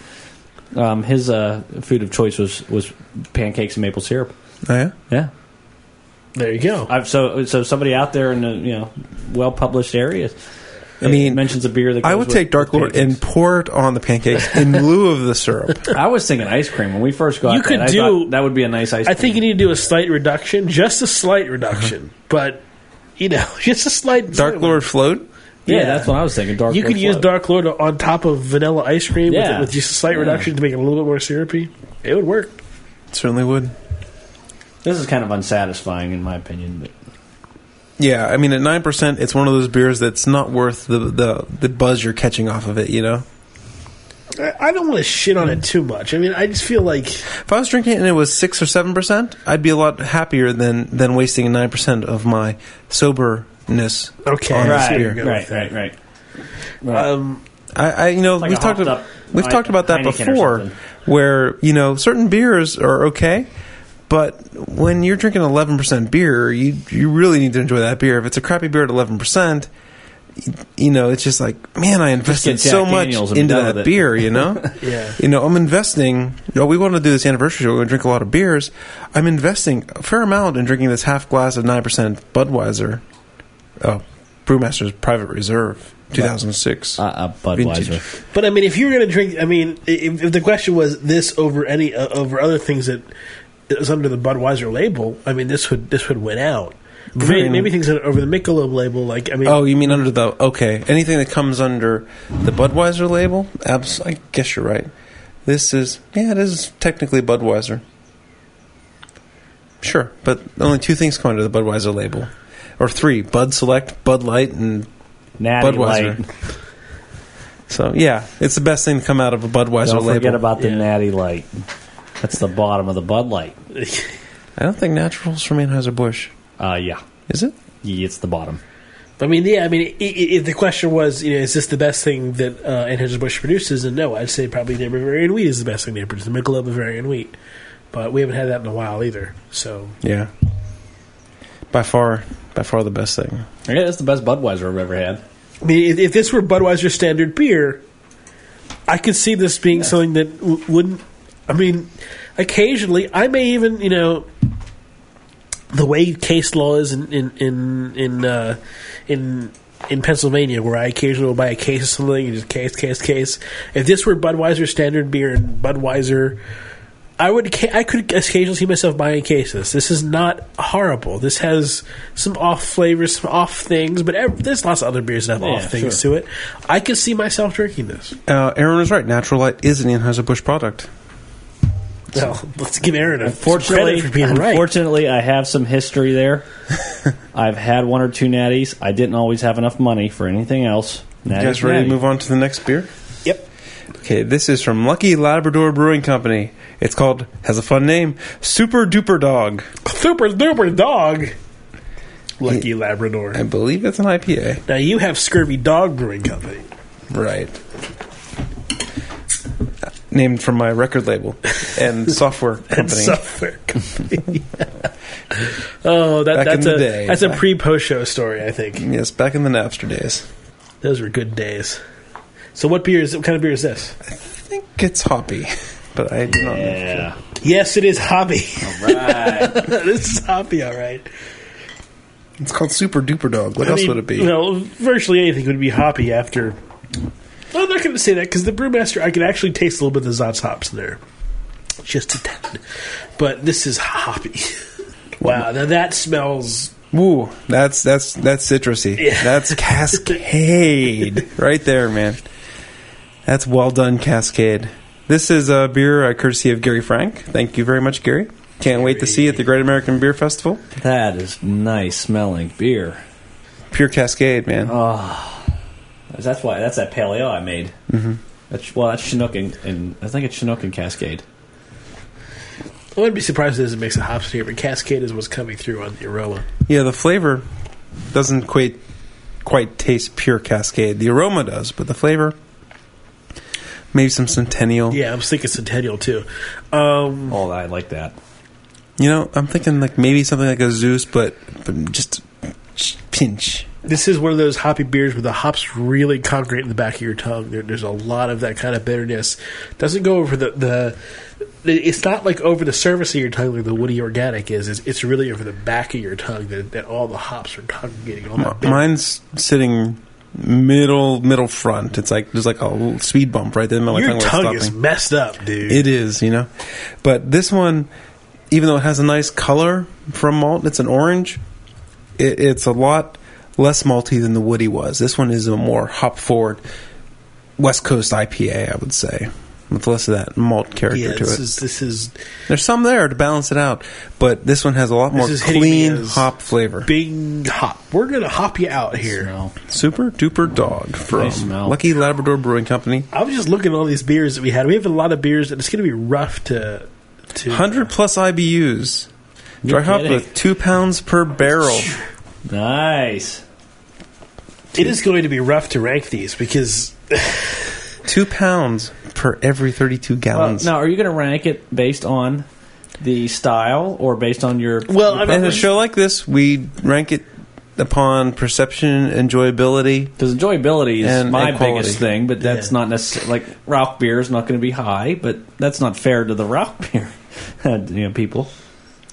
His food of choice was pancakes and maple syrup. Oh yeah, yeah. There you go. So somebody out there in the well published areas. I mean, mentions a beer that goes I would take Dark Lord and pour it on the pancakes in lieu of the syrup. I was thinking ice cream when we first got that. That would be a nice ice cream. I think you need to do a slight reduction, just a slight reduction, but just a slight. Dark Lord float. Yeah, that's what I was thinking. Dark Lord. You could use Dark Lord on top of vanilla ice cream with just a slight reduction to make it a little bit more syrupy. It would work. It certainly would. This is kind of unsatisfying, in my opinion, but. Yeah, I mean, at 9%, it's one of those beers that's not worth the buzz you're catching off of it, I don't want to shit on it too much. I mean, I just feel like... If I was drinking it and it was 6 or 7%, I'd be a lot happier than wasting 9% of my soberness on this beer. Right. We've talked about that before, where, certain beers are okay... But when you're drinking 11% beer, you really need to enjoy that beer. If it's a crappy beer at 11%, it's just like, man, I invested so much into that beer, Yeah. I'm investing. We want to do this anniversary show. We're going to drink a lot of beers. I'm investing a fair amount in drinking this half glass of 9% Budweiser. Oh, Brewmaster's Private Reserve. 2006. Budweiser. But, I mean, if you're going to drink, if the question was this over any over other things that... It was under the Budweiser label. I mean, this would win out. Maybe things over the Michelob label, Oh, you mean under the anything that comes under the Budweiser label? I guess you're right. This is it is technically Budweiser. Sure, but only two things come under the Budweiser label, or three: Bud Select, Bud Light, and Natty Budweiser. Light. So yeah, it's the best thing to come out of a Budweiser label. Don't forget about the Natty Light. That's the bottom of the Bud Light. I don't think Natural's from Anheuser-Busch. Yeah. Is it? Yeah, it's the bottom. If the question was, is this the best thing that Anheuser-Busch produces? And no, I'd say probably their Bavarian wheat is the best thing they produce, the Michelob Bavarian wheat. But we haven't had that in a while either. So yeah, by far the best thing. Yeah, that's the best Budweiser I've ever had. I mean, if this were Budweiser standard beer, I could see this being something that wouldn't. I mean, occasionally, I may even, the way case law is in Pennsylvania, where I occasionally will buy a case of something and just case. If this were Budweiser standard beer and Budweiser, I could occasionally see myself buying cases. This is not horrible. This has some off flavors, some off things, but there's lots of other beers that have off things to it. I could see myself drinking this. Aaron is right. Natural Light is an Anheuser-Busch product. Well, let's give Aaron a credit for being right. Unfortunately, I have some history there. I've had one or two natties. I didn't always have enough money for anything else. Natty, you guys ready to move on to the next beer? Yep. Okay, this is from Lucky Labrador Brewing Company. It's called, has a fun name, Super Duper Dog. Super Duper Dog? Lucky Labrador. I believe it's an IPA. Now, you have Scurvy Dog Brewing Company. Right. Named from my record label and software company. Oh, that's a pre-post show story, I think. Yes, back in the Napster days. Those were good days. So, what kind of beer is this? I think it's hoppy, but I do not know. Yeah. Yes, it is hoppy. All right, this is hoppy. All right. It's called Super Duper Dog. What else would it be? You know, virtually anything would be hoppy after... Well, I'm not going to say that, because the Brewmaster, I can actually taste a little bit of the Zots hops there. Just a tad. But this is hoppy. Wow, now that smells... Ooh, that's citrusy. Yeah. That's Cascade right there, man. That's well done, Cascade. This is a beer courtesy of Gary Frank. Thank you very much, Gary. Can't wait to see you at the Great American Beer Festival. That is nice smelling beer. Pure Cascade, man. Oh, that's why. That's that pale ale I made. Mm-hmm. That's Chinook and I think it's Chinook and Cascade. I wouldn't be surprised if there's a mix of hops here, but Cascade is what's coming through on the aroma. Yeah, the flavor doesn't quite taste pure Cascade. The aroma does, but the flavor, maybe some Centennial. Yeah, I was thinking Centennial, too. Oh, I like that. You know, I'm thinking like maybe something like a Zeus, but just a pinch. This is one of those hoppy beers where the hops really congregate in the back of your tongue. There's a lot of that kind of bitterness. Doesn't go over the It's not like over the surface of your tongue like the Woody Organic is. It's really over the back of your tongue that all the hops are congregating. All that mine's sitting middle front. It's like there's like a speed bump right there in the middle. Your tongue is messed up, dude. It is, you know. But this one, even though it has a nice color from malt, it's an orange. It's a lot less malty than the Woody was. This one is a more hop forward West Coast IPA, I would say. With less of that malt character to it. This is. There's some there to balance it out, but this one has a lot more clean hop flavor. Big hop. We're going to hop you out here. Super Duper Dog from Lucky Labrador Brewing Company. I was just looking at all these beers that we had. We have a lot of beers, and it's going to be rough to 100 plus IBUs. Dry hop with 2 pounds per barrel. Nice. It is going to be rough to rank these because... 2 pounds per every 32 gallons. Now, are you going to rank it based on the style or based on your... Well, I mean, in a show like this, we rank it upon perception, enjoyability. Because enjoyability is my biggest thing, but that's not necessarily... Like, Rauch beer is not going to be high, but that's not fair to the Rauch beer people.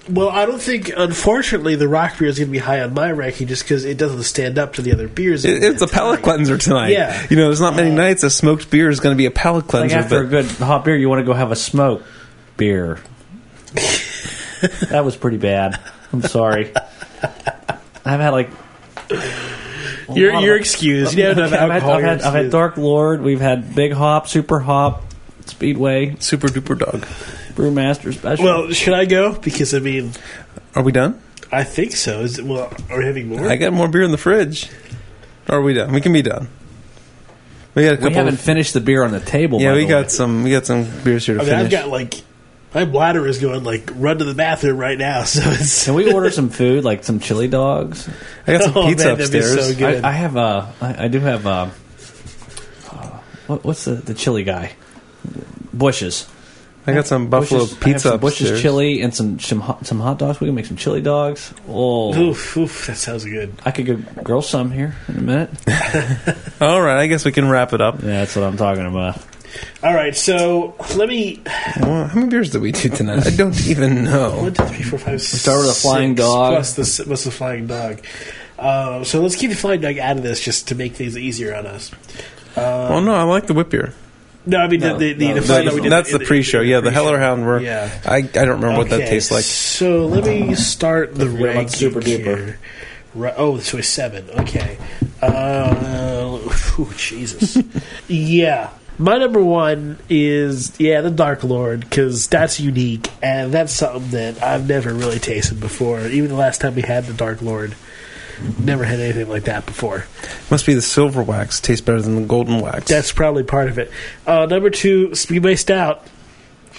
Well, I don't think, unfortunately, the rock beer is going to be high on my ranking just because it doesn't stand up to the other beers. It's a palate cleanser tonight. Yeah. You know, there's not many nights a smoked beer is going to be a palate cleanser. Like after a good hot beer, you want to go have a smoked beer. That was pretty bad. I'm sorry. I've had like... You're excused. I've had Dark Lord. We've had Big Hop, Super Hop, Speedway. Super Duper Dog. Brewmaster Special. Well, should I go? Because, I mean... Are we done? I think so. Are we having more? I got more beer in the fridge. Are we done? We can be done. We haven't finished the beer on the table. Yeah, we got some beers here to finish. I've got, like... My bladder is going, like, run to the bathroom right now, so it's... Can we order some food, like some chili dogs? I got some pizza upstairs. That'd be so good. What's the chili guy? Bush's. I got some buffalo pizza upstairs. Bush's chili and some hot dogs. We can make some chili dogs. Oh, oof, that sounds good. I could go grill some here in a minute. All right, I guess we can wrap it up. Yeah, that's what I'm talking about. All right, so let me... Well, how many beers did we do tonight? I don't even know. 1, 2, 3, 4, 5, 6. We started with a Flying Dog. Plus the Flying Dog. So let's keep the Flying Dog out of this just to make things easier on us. Well, no, I like the whip beer. No, I mean, that's the pre-show. The Heller Hound. I don't remember what that tastes like. So let me start the rank Super Duper. So a 7. Okay. Jesus. Yeah. My number 1 is, the Dark Lord, because that's unique, and that's something that I've never really tasted before. Even the last time we had the Dark Lord, never had anything like that before. Must be the silver wax tastes better than the golden wax. That's probably part of it. Number 2, Speedway Stout.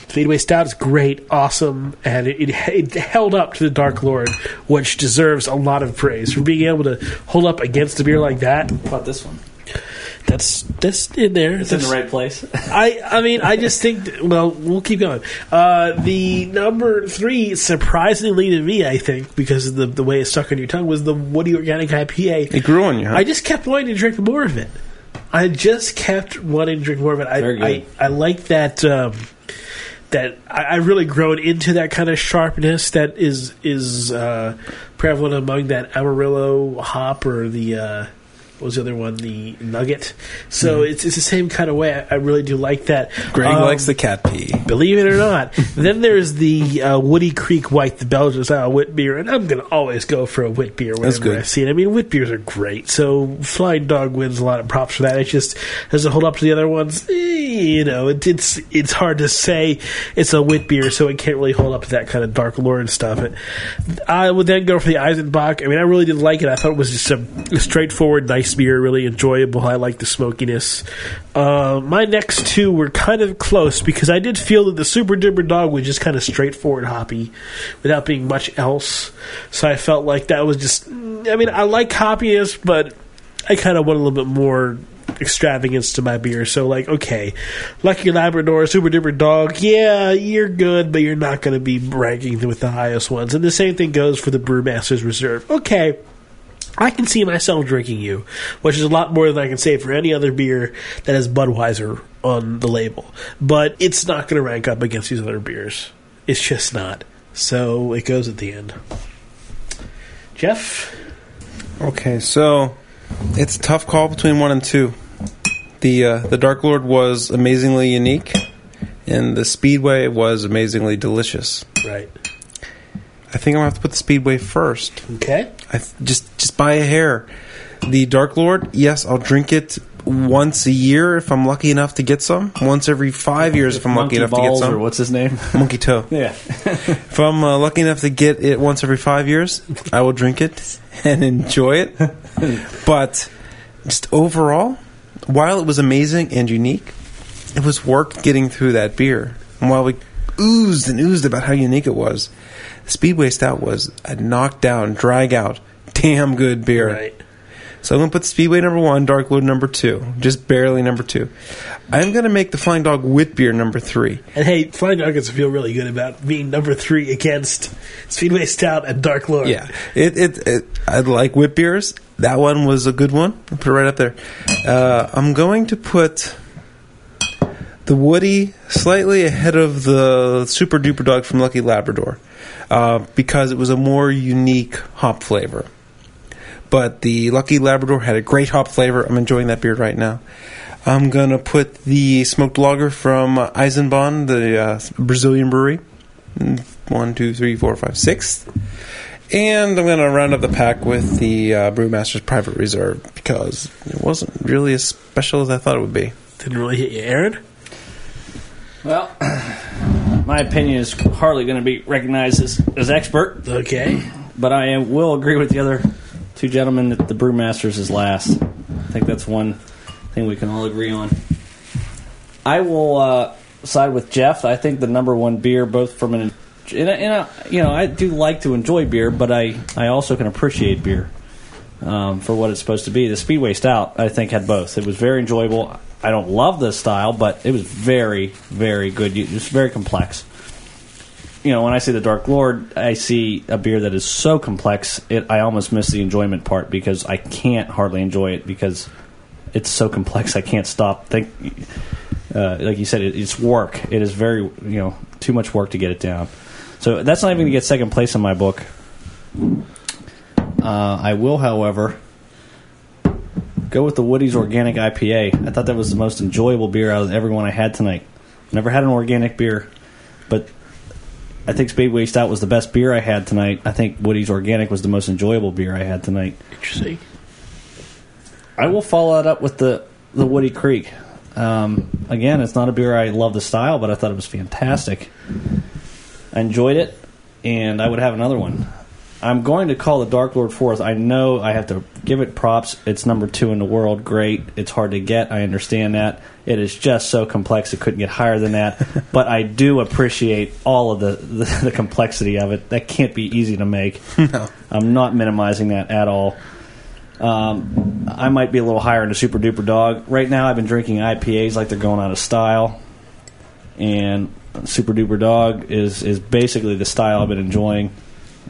Speedway Stout is great, awesome, and it held up to the Dark Lord, which deserves a lot of praise for being able to hold up against a beer like that. How about this one? That's in there. It's in the right place. I mean, I just think... Well, we'll keep going. The number 3, surprisingly to me, I think, because of the way it stuck on your tongue, was the Woody Organic IPA. It grew on you, huh? I just kept wanting to drink more of it. I like that... that I really grown into that kind of sharpness that is prevalent among that Amarillo hop or the what was the other one, the Nugget. So it's the same kind of way. I really do like that. Greg likes the cat pee. Believe it or not. Then there's the Woody Creek White, the Belgian style wit beer, and I'm going to always go for a wit beer whenever I see it. I mean, wit beers are great, so Flying Dog wins a lot of props for that. It just doesn't hold up to the other ones. You know, it's hard to say it's a wit beer, so it can't really hold up to that kind of Dark Lord stuff. And I would then go for the Eisenbach. I mean, I really didn't like it. I thought it was just a straightforward, nice beer, really enjoyable. I like the smokiness. My next two were kind of close because I did feel that the Super Duper Dog was just kind of straightforward hoppy without being much else. So I felt like that was just... I mean, I like hoppiness, but I kind of want a little bit more extravagance to my beer. So, like, okay, Lucky Labrador, Super Duper Dog, yeah, you're good, but you're not going to be ranking with the highest ones. And the same thing goes for the Brewmaster's Reserve. Okay, I can see myself drinking you, which is a lot more than I can say for any other beer that has Budweiser on the label. But it's not going to rank up against these other beers. It's just not. So it goes at the end. Jeff? Okay, so it's a tough call between one and two. The Dark Lord was amazingly unique, and the Speedway was amazingly delicious. Right. I think I'm going to have to put the Speedway first. Okay. Just by a hair. The Dark Lord, yes, I'll drink it once a year if I'm lucky enough to get some. Once every 5 years if I'm lucky enough to get some. Or what's his name? Monkey Toe. Yeah. If I'm lucky enough to get it once every 5 years, I will drink it and enjoy it. But just overall, while it was amazing and unique, it was work getting through that beer. And while we oozed and oozed about how unique it was, Speedway Stout was a knockdown, drag-out, damn good beer. Right. So I'm going to put Speedway number one, Dark Lord number two. Just barely number two. I'm going to make the Flying Dog wit beer number three. And hey, Flying Dog gets to feel really good about being number three against Speedway Stout and Dark Lord. Yeah. I like wit beers. That one was a good one. I'll put it right up there. I'm going to put the Woody slightly ahead of the Super Duper Dog from Lucky Labrador, because it was a more unique hop flavor. But the Lucky Labrador had a great hop flavor. I'm enjoying that beer right now. I'm going to put the Smoked Lager from Eisenbahn, the Brazilian brewery. 6th. And I'm going to round up the pack with the Brewmaster's Private Reserve because it wasn't really as special as I thought it would be. Didn't really hit you, Aaron? Well, my opinion is hardly going to be recognized as expert. Okay. But I will agree with the other two gentlemen that the Brewmasters is last. I think that's one thing we can all agree on. I will side with Jeff. I think the number one beer, both from an... I do like to enjoy beer, but I also can appreciate beer for what it's supposed to be. The Speedway Stout, I think, had both. It was very enjoyable. I don't love this style, but it was very, very good. It's very complex. You know, when I see the Dark Lord, I see a beer that is so complex, I almost miss the enjoyment part because I can't hardly enjoy it because it's so complex. I can't stop. Like you said, it's work. It is very, too much work to get it down. So that's not even going to get second place in my book. I will, however, go with the Woody's Organic IPA. I thought that was the most enjoyable beer out of everyone I had tonight. Never had an organic beer, but I think Speedway Stout was the best beer I had tonight. I think Woody's Organic was the most enjoyable beer I had tonight. Interesting. I will follow it up with the Woody Creek. Again, it's not a beer I love the style, but I thought it was fantastic. I enjoyed it, and I would have another one. I'm going to call the Dark Lord fourth. I know I have to give it props. It's number two in the world. Great. It's hard to get. I understand that. It is just so complex it couldn't get higher than that. But I do appreciate all of the complexity of it. That can't be easy to make. No. I'm not minimizing that at all. I might be a little higher in the Super Duper Dog. Right now I've been drinking IPAs like they're going out of style. And Super Duper Dog is basically the style I've been enjoying.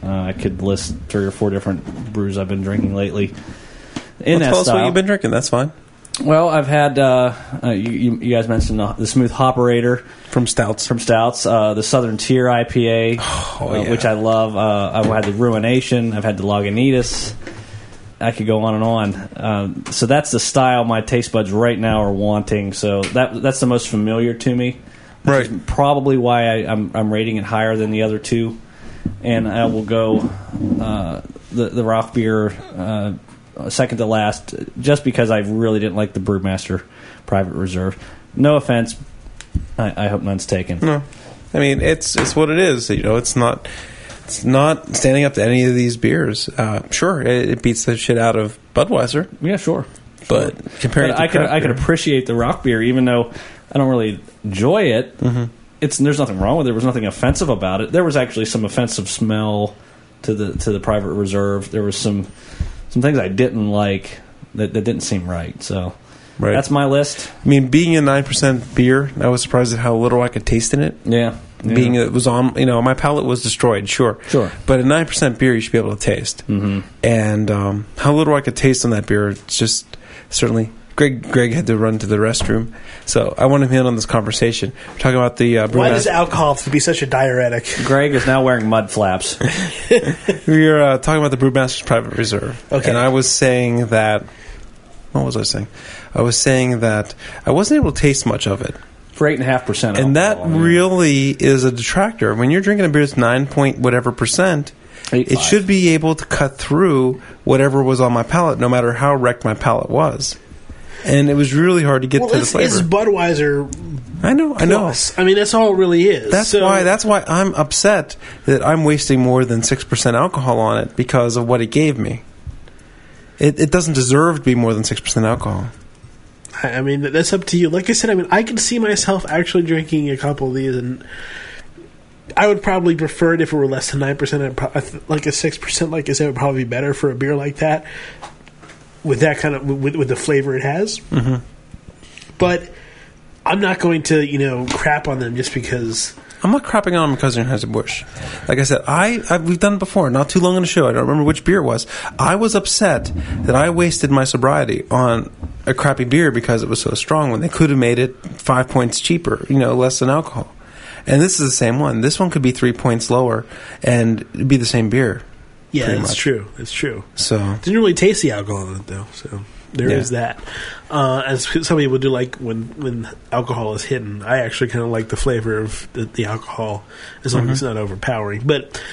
I could list 3 or 4 different brews I've been drinking lately. Tell us what you've been drinking. That's fine. Well, I've had, you guys mentioned the Smooth Hopperator. From Stouts. The Southern Tier IPA, which I love. I've had the Ruination. I've had the Lagunitas. I could go on and on. So that's the style my taste buds right now are wanting. So that's the most familiar to me. Right. Which is probably why I'm rating it higher than the other two. And I will go the Rauf beer second to last, just because I really didn't like the Brewmaster Private Reserve. No offense, I hope none's taken. No, I mean it's what it is. You know, it's not standing up to any of these beers. Sure, it beats the shit out of Budweiser. Yeah, sure. But compared, I could appreciate the Rauf beer, even though I don't really enjoy it. Mm-hmm. There's nothing wrong with it. There was nothing offensive about it. There was actually some offensive smell to the Private Reserve. There was some things I didn't like that didn't seem right. So that's my list. I mean, being a 9% beer, I was surprised at how little I could taste in it. Yeah. Being it was on, my palate was destroyed, sure. But a 9% beer, you should be able to taste. Mm-hmm. And how little I could taste on that beer, it's just certainly... Greg had to run to the restroom, so I want him in on this conversation. We're talking about the... Why does alcohol have to be such a diuretic? Greg is now wearing mud flaps. We were talking about the Brewmaster's Private Reserve. Okay. And I was saying that... What was I saying? I was saying that I wasn't able to taste much of it. For 8.5%. And alcohol, that really is a detractor. When you're drinking a beer that's 9 point whatever percent... 8.5. It should be able to cut through whatever was on my palate, no matter how wrecked my palate was. And it was really hard to get to the flavor. It's Budweiser. I know. I mean, that's all it really is. That's why I'm upset that I'm wasting more than 6% alcohol on it because of what it gave me. It doesn't deserve to be more than 6% alcohol. I mean, that's up to you. Like I said, I mean, I could see myself actually drinking a couple of these, and I would probably prefer it if it were less than 9%. Like a 6%, like I said, would probably be better for a beer like that. With that kind of with the flavor it has, mm-hmm. But I'm not going to crap on them just because I'm not crapping on them because there's a bush. Like I said, we've done it before, not too long on the show. I don't remember which beer it was. I was upset that I wasted my sobriety on a crappy beer because it was so strong when they could have made it 5 points cheaper, less than alcohol. And this is the same one. This one could be 3 points lower and it'd be the same beer. Yeah, that's true. So didn't really taste the alcohol in it though. So there is that. As some people do, like when alcohol is hidden. I actually kind of like the flavor of the alcohol as long as it's not overpowering. But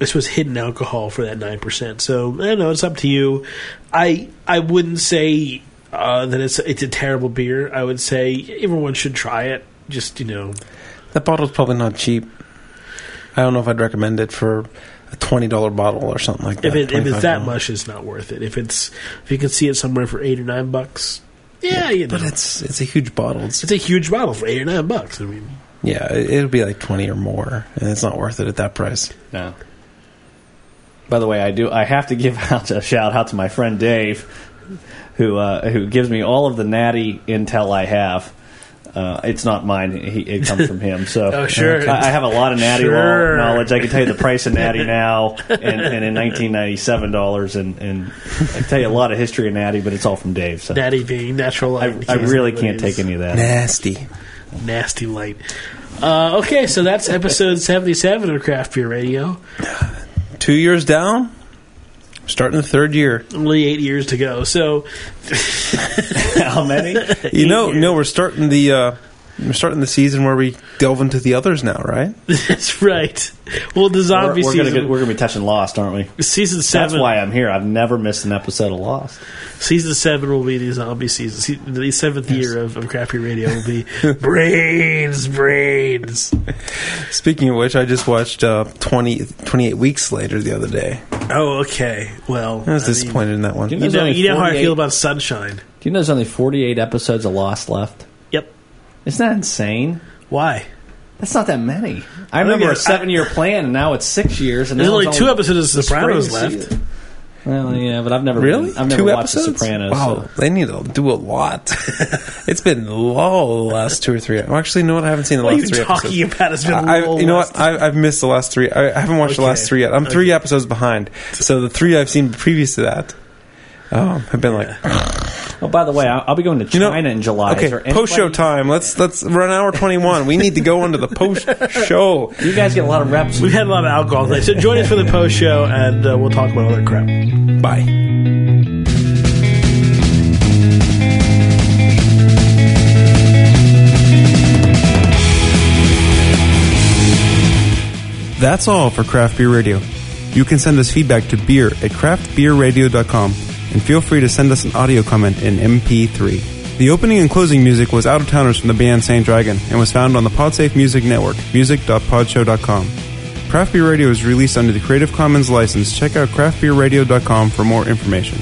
this was hidden alcohol for that 9%. So I don't know. It's up to you. I wouldn't say that it's a terrible beer. I would say everyone should try it. Just that bottle's probably not cheap. I don't know if I'd recommend it for a $20 bottle or something like that. If it's that much, it's not worth it. If you can see it somewhere for $8 or $9, yeah, But it's a huge bottle. It's a huge bottle for $8 or $9. I mean, yeah, it'll be like 20 or more, and it's not worth it at that price. No. By the way, I have to give out a shout out to my friend Dave, who gives me all of the natty intel I have. It's not mine. It comes from him. So oh, sure. I have a lot of natty knowledge. I can tell you the price of natty now and in 1997 dollars, and I can tell you a lot of history of natty, but it's all from Dave. So. Natty being natural light. I really can't take any of that. Nasty light. Okay, so that's episode 77 of Craft Beer Radio. 2 years down. Starting the third year. Only 8 years to go. So, how many? We're starting the season where we delve into the others now, right? That's right. Well, the zombie season. We're going to be touching Lost, aren't we? Season 7. That's why I'm here. I've never missed an episode of Lost. Season 7 will be the zombie season. The seventh year of Crappy Radio will be brains. Speaking of which, I just watched 28 Weeks Later the other day. Oh, okay. Well, I was disappointed in that one. You know how I feel about Sunshine. Do you know there's only 48 episodes of Lost left? Yep. Isn't that insane? Why? That's not that many. I remember a 7-year plan, and now it's 6 years. And there's only 2 episodes of The Sopranos left. Well, yeah, but I've never watched The Sopranos. Wow, so. They need to do a lot. It's been low the last 2 or 3. Actually, you know what? I haven't seen the last 3 episodes. What are you talking about? It's been low. You know what? I've missed the last 3. I haven't watched the last 3 yet. I'm 3 episodes behind. So the 3 I've seen previous to that. Oh, I've been like... Oh, by the way, I'll be going to China in July. Okay, post-show time. Let's run hour 21. We need to go on to the post-show. You guys get a lot of reps. We've had a lot of alcohol today. So join us for the post-show, and we'll talk about all that crap. Bye. That's all for Craft Beer Radio. You can send us feedback to beer@craftbeerradio.com, and feel free to send us an audio comment in MP3. The opening and closing music was Out of Towners from the band Saint Dragon and was found on the Podsafe Music Network, music.podshow.com. Craft Beer Radio is released under the Creative Commons license. Check out craftbeerradio.com for more information.